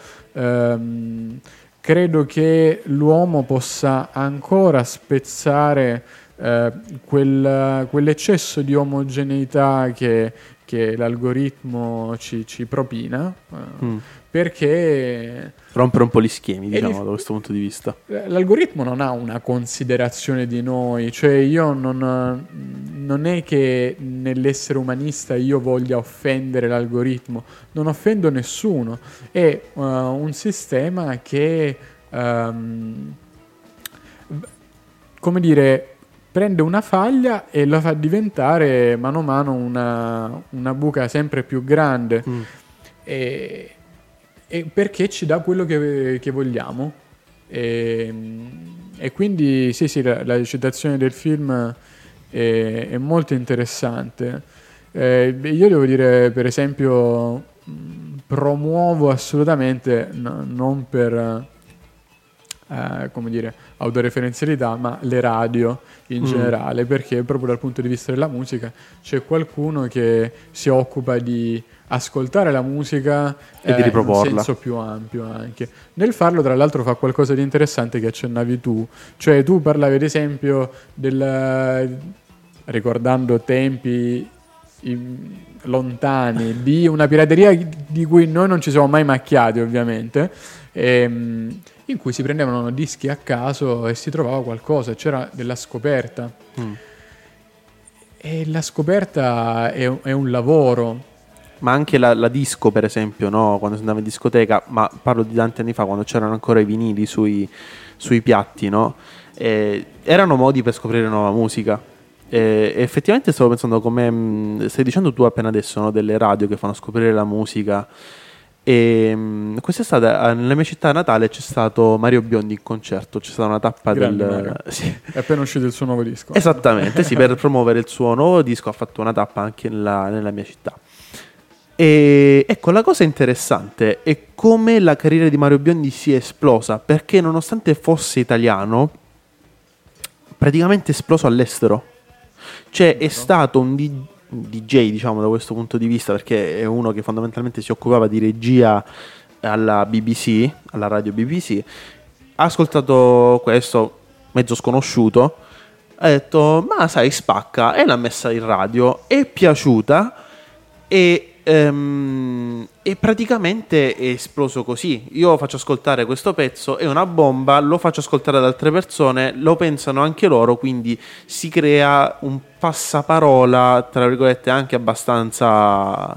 credo che l'uomo possa ancora spezzare quell'eccesso di omogeneità che l'algoritmo ci propina, perché rompere un po' gli schemi, diciamo, da questo punto di vista. L'algoritmo non ha una considerazione di noi, cioè io non è che nell'essere umanista io voglia offendere l'algoritmo, non offendo nessuno. È un sistema che prende una faglia e la fa diventare mano a mano una buca sempre più grande, e perché ci dà quello che vogliamo, e quindi sì, la citazione del film è molto interessante. Io devo dire, per esempio, promuovo assolutamente, non per come dire, autoreferenzialità, ma le radio in generale, perché proprio dal punto di vista della musica c'è qualcuno che si occupa di ascoltare la musica e di riproporla in senso più ampio anche. Nel farlo, tra l'altro, fa qualcosa di interessante che accennavi tu, cioè tu parlavi ad esempio del, ricordando tempi lontani, di una pirateria di cui noi non ci siamo mai macchiati ovviamente, in cui si prendevano dischi a caso e si trovava qualcosa, c'era della scoperta. E la scoperta è un lavoro. Ma anche la disco, per esempio, no? Quando si andava in discoteca, ma parlo di tanti anni fa, quando c'erano ancora i vinili sui piatti, no? Erano modi per scoprire nuova musica. Effettivamente stavo pensando, come stai dicendo tu appena adesso, no? Delle radio che fanno scoprire la musica. Quest'estate nella mia città natale c'è stato Mario Biondi in concerto, c'è stata una tappa sì. È appena uscito il suo nuovo disco. Esattamente, sì, per promuovere il suo nuovo disco ha fatto una tappa anche nella mia città. E ecco, la cosa interessante è come la carriera di Mario Biondi si è esplosa, perché nonostante fosse italiano, praticamente è esploso all'estero. Cioè è stato un DJ, diciamo, da questo punto di vista, perché è uno che fondamentalmente si occupava di regia alla BBC, alla radio BBC. Ha ascoltato questo mezzo sconosciuto, ha detto ma sai, spacca, e l'ha messa in radio, è piaciuta e praticamente è esploso così. Io faccio ascoltare questo pezzo, è una bomba, lo faccio ascoltare ad altre persone, lo pensano anche loro, quindi si crea un passaparola, tra virgolette, anche abbastanza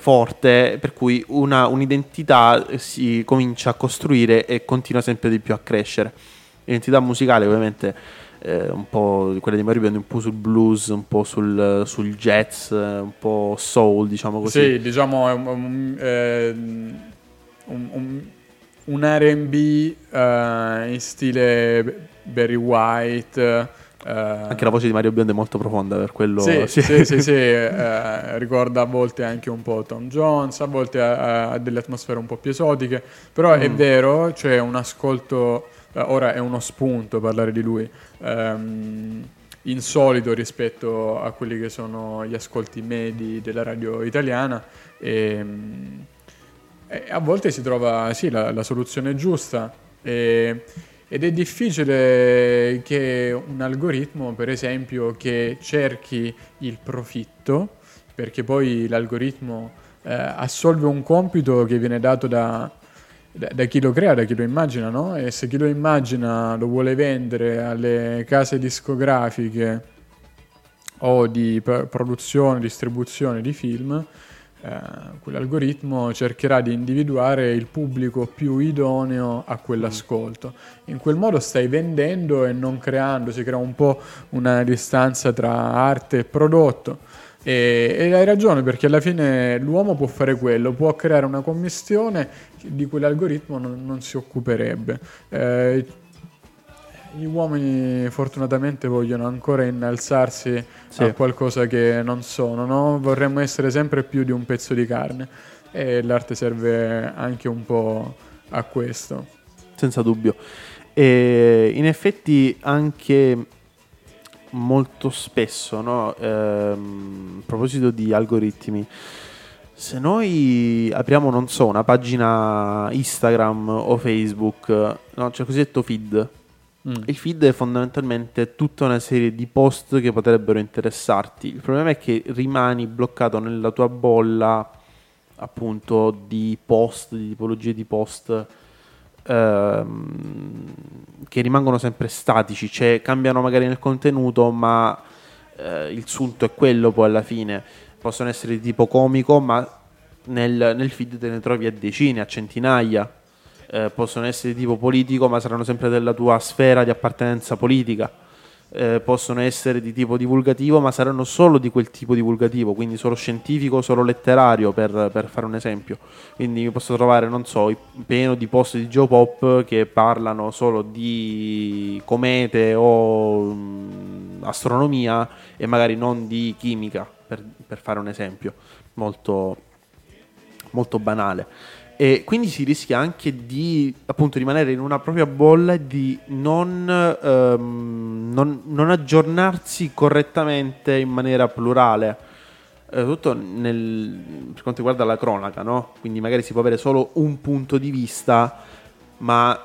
forte, per cui un'identità si comincia a costruire e continua sempre di più a crescere. Identità musicale, ovviamente, un po' quella di Mario Biondi, un po' sul blues, un po' sul jazz, un po' soul, diciamo così. Sì, diciamo un R&B in stile Barry White. Anche la voce di Mario Biondi è molto profonda, per quello. Sì, ricorda a volte anche un po' Tom Jones, a volte ha delle atmosfere un po' più esotiche, però è vero, c'è un ascolto. Ora è uno spunto parlare di lui, insolito rispetto a quelli che sono gli ascolti medi della radio italiana, e a volte si trova sì la soluzione giusta, ed è difficile che un algoritmo, per esempio, che cerchi il profitto, perché poi l'algoritmo assolve un compito che viene dato da chi lo crea, da chi lo immagina, no? E se chi lo immagina lo vuole vendere alle case discografiche o di produzione, distribuzione di film, quell'algoritmo cercherà di individuare il pubblico più idoneo a quell'ascolto. In quel modo stai vendendo e non creando, si crea un po' una distanza tra arte e prodotto. E hai ragione, perché alla fine l'uomo può fare quello, può creare una commistione di cui l'algoritmo non si occuperebbe. Gli uomini fortunatamente vogliono ancora innalzarsi a qualcosa che non sono, no? Vorremmo essere sempre più di un pezzo di carne, e l'arte serve anche un po' a questo. Senza dubbio. E in effetti anche molto spesso, no? A proposito di algoritmi, se noi apriamo, non so, una pagina Instagram o Facebook, no? C'è il cosiddetto feed. Il feed è fondamentalmente tutta una serie di post che potrebbero interessarti. Il problema è che rimani bloccato nella tua bolla, appunto, di post, di tipologie di post che rimangono sempre statici, cioè cambiano magari nel contenuto, ma il sunto è quello poi alla fine. Possono essere di tipo comico, ma nel feed te ne trovi a decine, a centinaia. Possono essere di tipo politico, ma saranno sempre della tua sfera di appartenenza politica. Possono essere di tipo divulgativo, ma saranno solo di quel tipo divulgativo, quindi solo scientifico, solo letterario, per fare un esempio. Quindi posso trovare, non so, pieno di post di Geopop che parlano solo di comete o astronomia e magari non di chimica, per fare un esempio molto, molto banale. E quindi si rischia anche di, appunto, rimanere in una propria bolla e di non aggiornarsi correttamente in maniera plurale, soprattutto per quanto riguarda la cronaca, no? Quindi magari si può avere solo un punto di vista, ma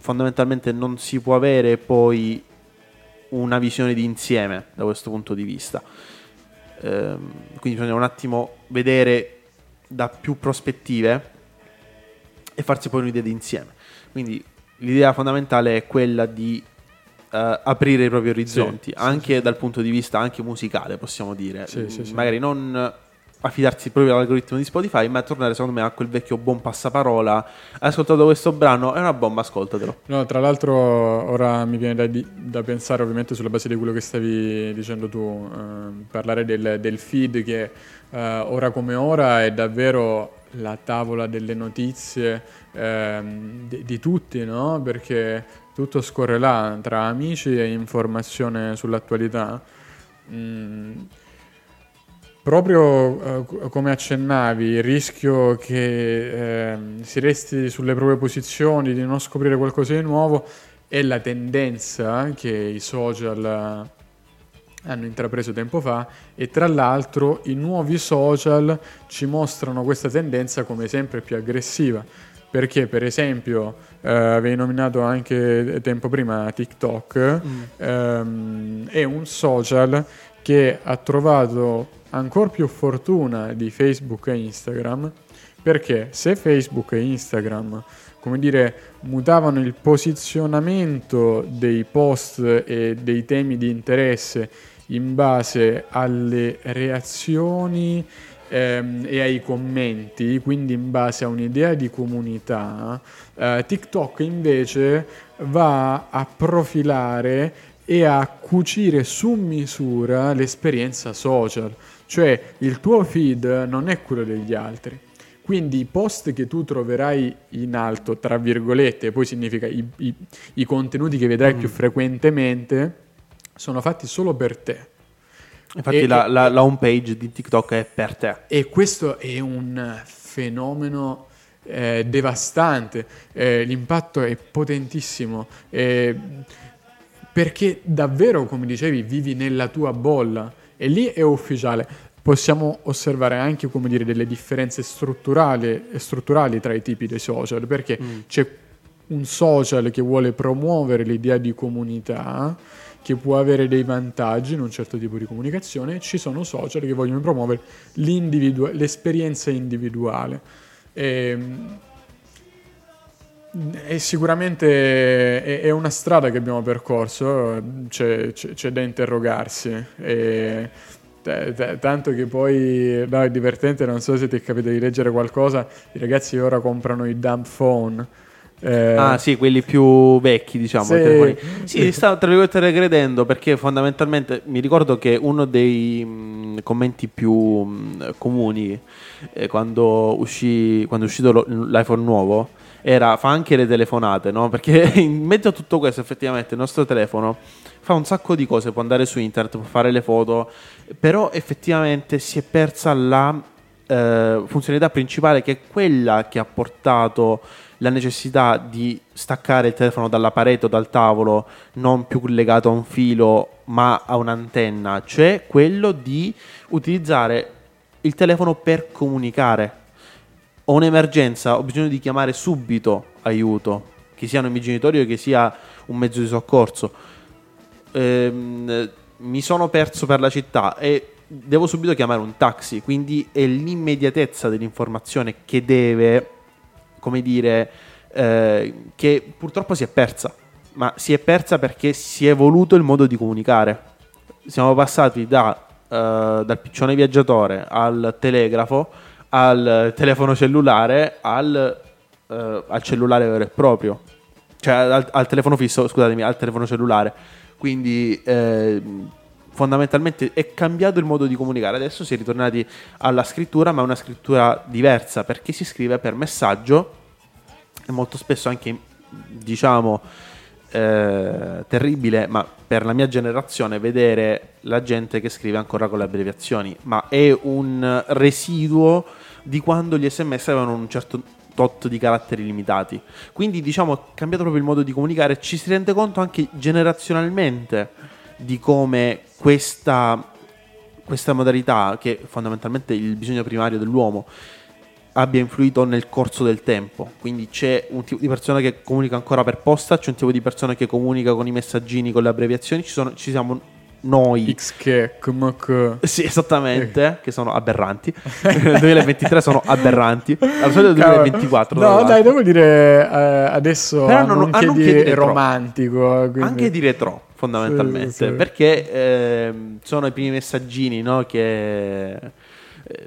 fondamentalmente non si può avere poi una visione di insieme da questo punto di vista, quindi bisogna un attimo vedere da più prospettive e farsi poi un'idea di insieme. Quindi l'idea fondamentale è quella di aprire i propri orizzonti, anche dal punto di vista anche musicale, possiamo dire, magari non affidarsi proprio all'algoritmo di Spotify, ma tornare secondo me a quel vecchio buon passaparola. Hai ascoltato questo brano? È una bomba, ascoltatelo. No, tra l'altro ora mi viene da pensare, ovviamente sulla base di quello che stavi dicendo tu, parlare del feed che ora come ora è davvero la tavola delle notizie di tutti, no? Perché tutto scorre là, tra amici e informazione sull'attualità. Proprio come accennavi, il rischio che si resti sulle proprie posizioni, di non scoprire qualcosa di nuovo, è la tendenza che i social hanno intrapreso tempo fa, e tra l'altro i nuovi social ci mostrano questa tendenza come sempre più aggressiva. Perché, per esempio, avevi nominato anche tempo prima TikTok, è un social che ha trovato ancor più fortuna di Facebook e Instagram, perché se Facebook e Instagram, come dire, mutavano il posizionamento dei post e dei temi di interesse in base alle reazioni e ai commenti, quindi in base a un'idea di comunità, TikTok invece va a profilare e a cucire su misura l'esperienza social. Cioè il tuo feed non è quello degli altri, quindi i post che tu troverai in alto, tra virgolette, poi significa i contenuti che vedrai più frequentemente, sono fatti solo per te. Infatti la home page di TikTok è per te. E questo è un fenomeno devastante, l'impatto è potentissimo, perché davvero, come dicevi, vivi nella tua bolla. E lì è ufficiale. Possiamo osservare anche, come dire, delle differenze strutturali tra i tipi dei social, perché c'è un social che vuole promuovere l'idea di comunità, che può avere dei vantaggi in un certo tipo di comunicazione. Ci sono social che vogliono promuovere l'esperienza individuale. E sicuramente è una strada che abbiamo percorso, c'è da interrogarsi, e tanto che poi no, è divertente, non so se ti è capitato di leggere qualcosa, i ragazzi ora comprano i dumb phone. Ah sì, quelli più vecchi, diciamo. Sì, sta tra virgolette regredendo, perché fondamentalmente mi ricordo che uno dei commenti più comuni quando è uscito l'iPhone nuovo era: fa anche le telefonate, no? Perché in mezzo a tutto questo effettivamente il nostro telefono fa un sacco di cose, può andare su internet, può fare le foto, però effettivamente si è persa la funzionalità principale, che è quella che ha portato la necessità di staccare il telefono dalla parete o dal tavolo, non più legato a un filo ma a un'antenna, cioè quello di utilizzare il telefono per comunicare. Ho un'emergenza, ho bisogno di chiamare subito aiuto, che siano i miei genitori o che sia un mezzo di soccorso. Mi sono perso per la città e devo subito chiamare un taxi, quindi è l'immediatezza dell'informazione che deve, come dire, che purtroppo si è persa, ma si è persa perché si è evoluto il modo di comunicare. Siamo passati dal piccione viaggiatore al telegrafo, al telefono cellulare, al cellulare vero e proprio, cioè al telefono fisso, scusatemi, al telefono cellulare. Quindi fondamentalmente è cambiato il modo di comunicare. Adesso si è ritornati alla scrittura, ma una scrittura diversa, perché si scrive per messaggio e molto spesso anche, diciamo, terribile, ma per la mia generazione, vedere la gente che scrive ancora con le abbreviazioni, ma è un residuo di quando gli SMS avevano un certo tot di caratteri limitati. Quindi diciamo è cambiato proprio il modo di comunicare. Ci si rende conto anche generazionalmente di come questa modalità, che è fondamentalmente il bisogno primario dell'uomo, abbia influito nel corso del tempo. Quindi c'è un tipo di persona che comunica ancora per posta, c'è un tipo di persona che comunica con i messaggini, con le abbreviazioni, ci siamo noi X che, come che. Sì, esattamente, che sono aberranti. Nel 2023 sono aberranti, al solito 2024. No, dai, devo dire adesso anche di romantico, quindi. Anche di retro, fondamentalmente, sì. Perché sono i primi messaggini, no, che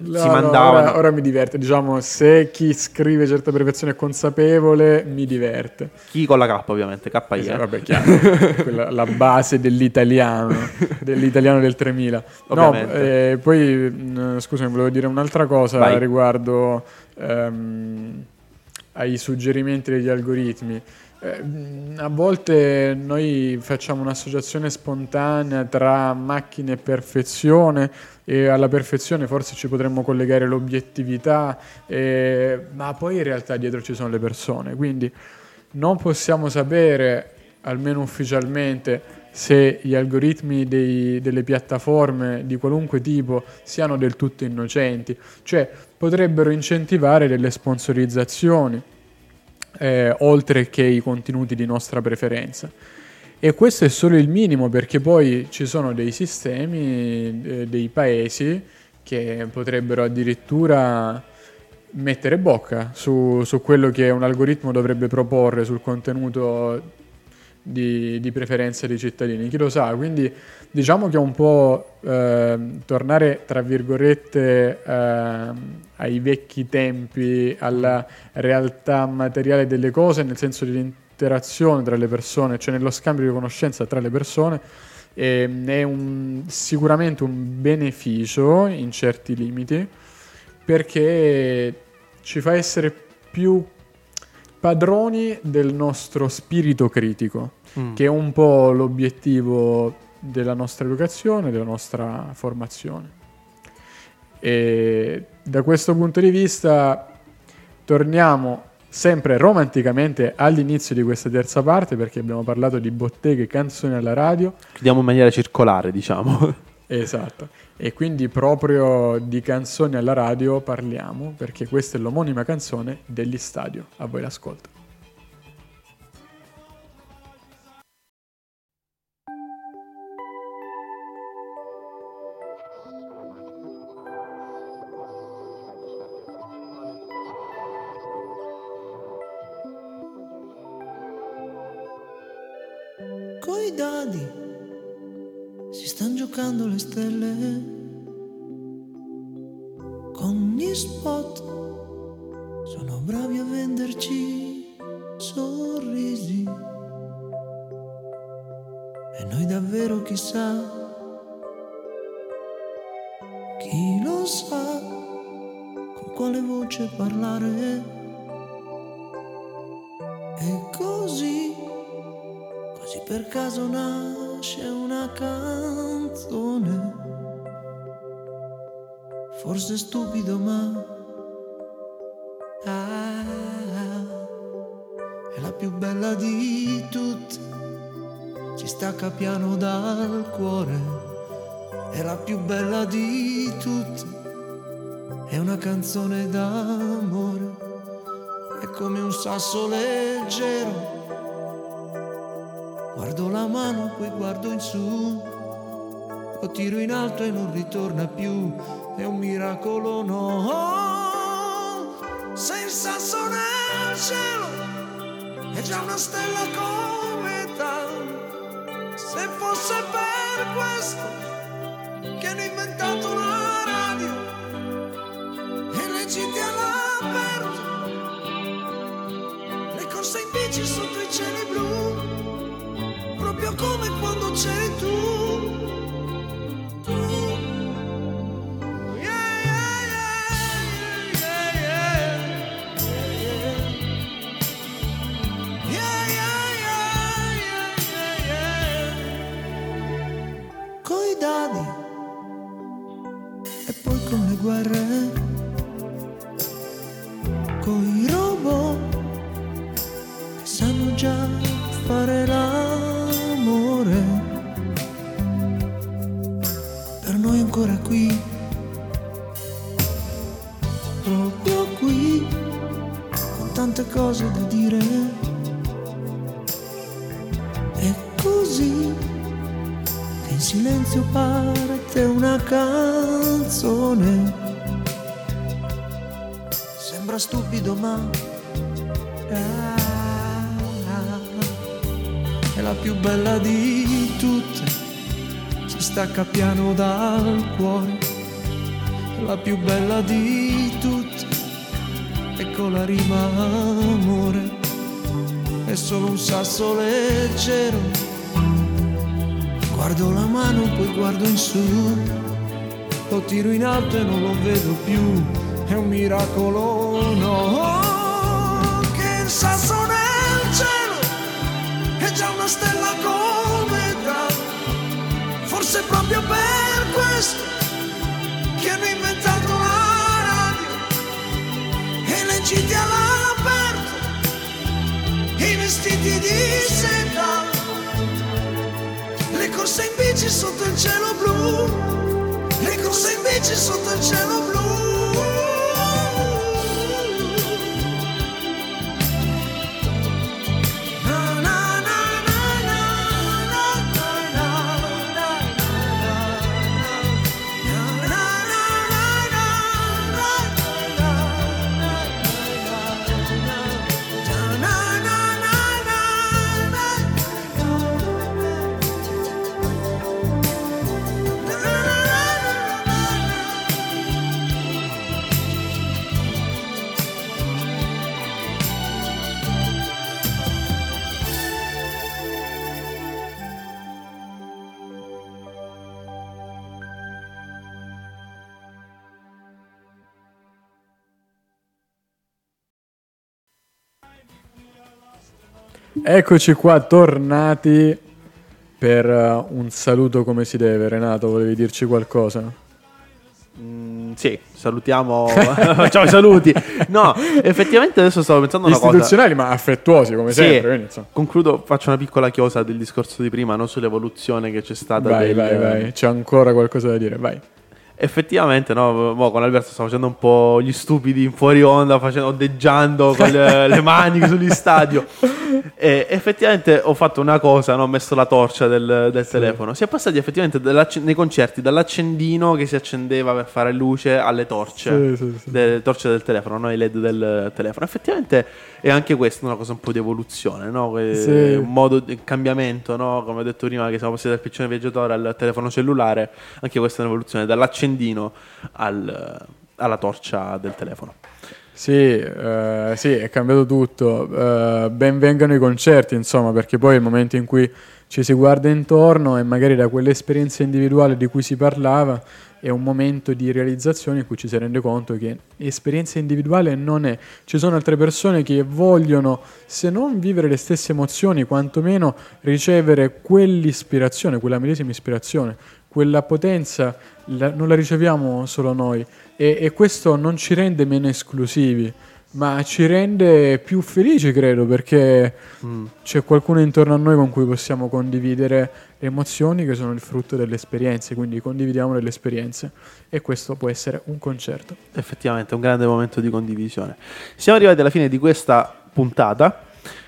si mandavano. Ora mi diverte, diciamo, se chi scrive certe abbreviazioni è consapevole, mi diverte. Chi con la K, ovviamente, K I. Vabbè, chiaro. Quella, la base dell'italiano, dell'italiano del 3000. Ovviamente. No, poi scusami, volevo dire un'altra cosa. Vai. Riguardo ai suggerimenti degli algoritmi. A volte noi facciamo un'associazione spontanea tra macchine e perfezione, e alla perfezione forse ci potremmo collegare l'obiettività, ma poi in realtà dietro ci sono le persone, quindi non possiamo sapere, almeno ufficialmente, se gli algoritmi delle piattaforme di qualunque tipo siano del tutto innocenti, cioè potrebbero incentivare delle sponsorizzazioni, oltre che i contenuti di nostra preferenza. E questo è solo il minimo, perché poi ci sono dei sistemi, dei paesi che potrebbero addirittura mettere bocca su quello che un algoritmo dovrebbe proporre sul contenuto di preferenza dei cittadini, chi lo sa. Quindi diciamo che è un po' tornare, tra virgolette, ai vecchi tempi, alla realtà materiale delle cose, nel senso dell'interazione tra le persone, cioè nello scambio di conoscenza tra le persone, è sicuramente un beneficio in certi limiti, perché ci fa essere più padroni del nostro spirito critico, che è un po' l'obiettivo della nostra educazione, della nostra formazione. E da questo punto di vista torniamo sempre romanticamente all'inizio di questa terza parte, perché abbiamo parlato di botteghe, canzoni alla radio. Chiudiamo in maniera circolare, diciamo. Esatto. E quindi proprio di canzoni alla radio parliamo, perché questa è l'omonima canzone degli Stadio. A voi l'ascolto. Coi dadi si stan giocando le stelle, con gli spot sono bravi a venderci sorrisi, e noi davvero chissà, chi lo sa con quale voce parlare, e così per caso nasce una canzone, forse stupido ma è la più bella di tutte, ci stacca piano dal cuore, è la più bella di tutte, è una canzone d'amore, è come un sasso leggero. Guardo la mano, poi guardo in su, lo tiro in alto e non ritorna più, è un miracolo, no. Sei il sasso nel cielo, è già una stella cometa. Se fosse per questo che hanno inventato la radio e le gite all'aperto, le corse in bici sotto i cieli blu, proprio come quando c'eri tu. Yeah, yeah, yeah, yeah, yeah, yeah, yeah, yeah, yeah, yeah, yeah, yeah, E poi con le guerre, coi robot che sanno già fare l'amore. Per noi ancora qui, proprio qui, con tante cose da dire. E così che in silenzio parte una canzone. Sembra stupido ma è la più bella di tutte, si stacca piano dal cuore. È la più bella di tutte, e con la rima amore. È solo un sasso leggero, guardo la mano poi guardo in su, lo tiro in alto e non lo vedo più. È un miracolo, no, che il sasso nel cielo è già una stella come te. Forse proprio per questo che hanno inventato la radio e le gite all'aperto, i vestiti di seta, le corse in bici sotto il cielo blu, le corse in bici sotto il cielo blu. Eccoci qua, tornati per un saluto come si deve. Renato, volevi dirci qualcosa? Sì, salutiamo. Ciao, saluti. No, effettivamente adesso stavo pensando una cosa. Istituzionali ma affettuosi come sì, sempre. Quindi, insomma. Concludo, faccio una piccola chiosa del discorso di prima, no? Sull'evoluzione che c'è stata. Vai, c'è ancora qualcosa da dire, vai. Effettivamente, no, mo con Alberto stavo facendo un po' gli stupidi in fuori onda, ondeggiando con le mani sugli stadio. E effettivamente ho fatto una cosa, no? Ho messo la torcia del telefono. Si è passati effettivamente nei concerti dall'accendino che si accendeva per fare luce alle torce, sì. Delle torce del telefono, no? I LED del telefono. Effettivamente è anche questa una cosa un po' di evoluzione, no? Un modo di cambiamento, no? Come ho detto prima, che siamo passati dal piccione viaggiatore al telefono cellulare. Anche questa è un'evoluzione, dall'accendino alla torcia del telefono. Sì, è cambiato tutto. Ben vengano i concerti, insomma, perché poi è il momento in cui ci si guarda intorno e magari da quell'esperienza individuale di cui si parlava è un momento di realizzazione in cui ci si rende conto che esperienza individuale non è. Ci sono altre persone che vogliono, se non vivere le stesse emozioni, quantomeno ricevere quell'ispirazione, quella medesima ispirazione. Quella potenza non la riceviamo solo noi e questo non ci rende meno esclusivi, ma ci rende più felici, credo, perché c'è qualcuno intorno a noi con cui possiamo condividere le emozioni che sono il frutto delle esperienze, quindi condividiamo le esperienze e questo può essere un concerto. Effettivamente, un grande momento di condivisione. Siamo arrivati alla fine di questa puntata,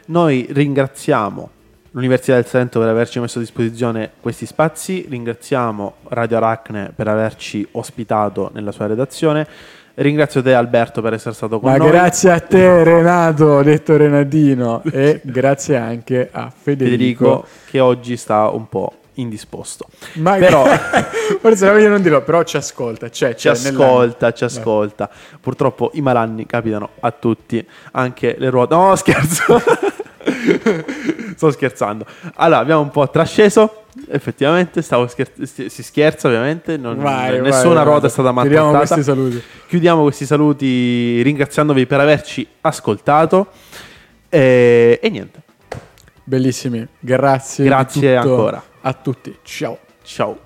noi ringraziamo l'Università del Salento per averci messo a disposizione questi spazi, ringraziamo Radio Aracne per averci ospitato nella sua redazione, ringrazio te Alberto per essere stato con noi. Ma grazie a te Renato, detto Renatino, e grazie anche a Federico che oggi sta un po' indisposto. Ma però forse meglio non dirlo, però ci ascolta, ci ascolta. Purtroppo i malanni capitano a tutti, anche le ruote. No, scherzo. Sto scherzando. Allora, abbiamo un po' trasceso. Effettivamente, si scherza ovviamente. Nessuna ruota è stata maltrattata. Chiudiamo questi saluti ringraziandovi per averci ascoltato. E niente. Bellissimi. Grazie ancora a tutti. Ciao.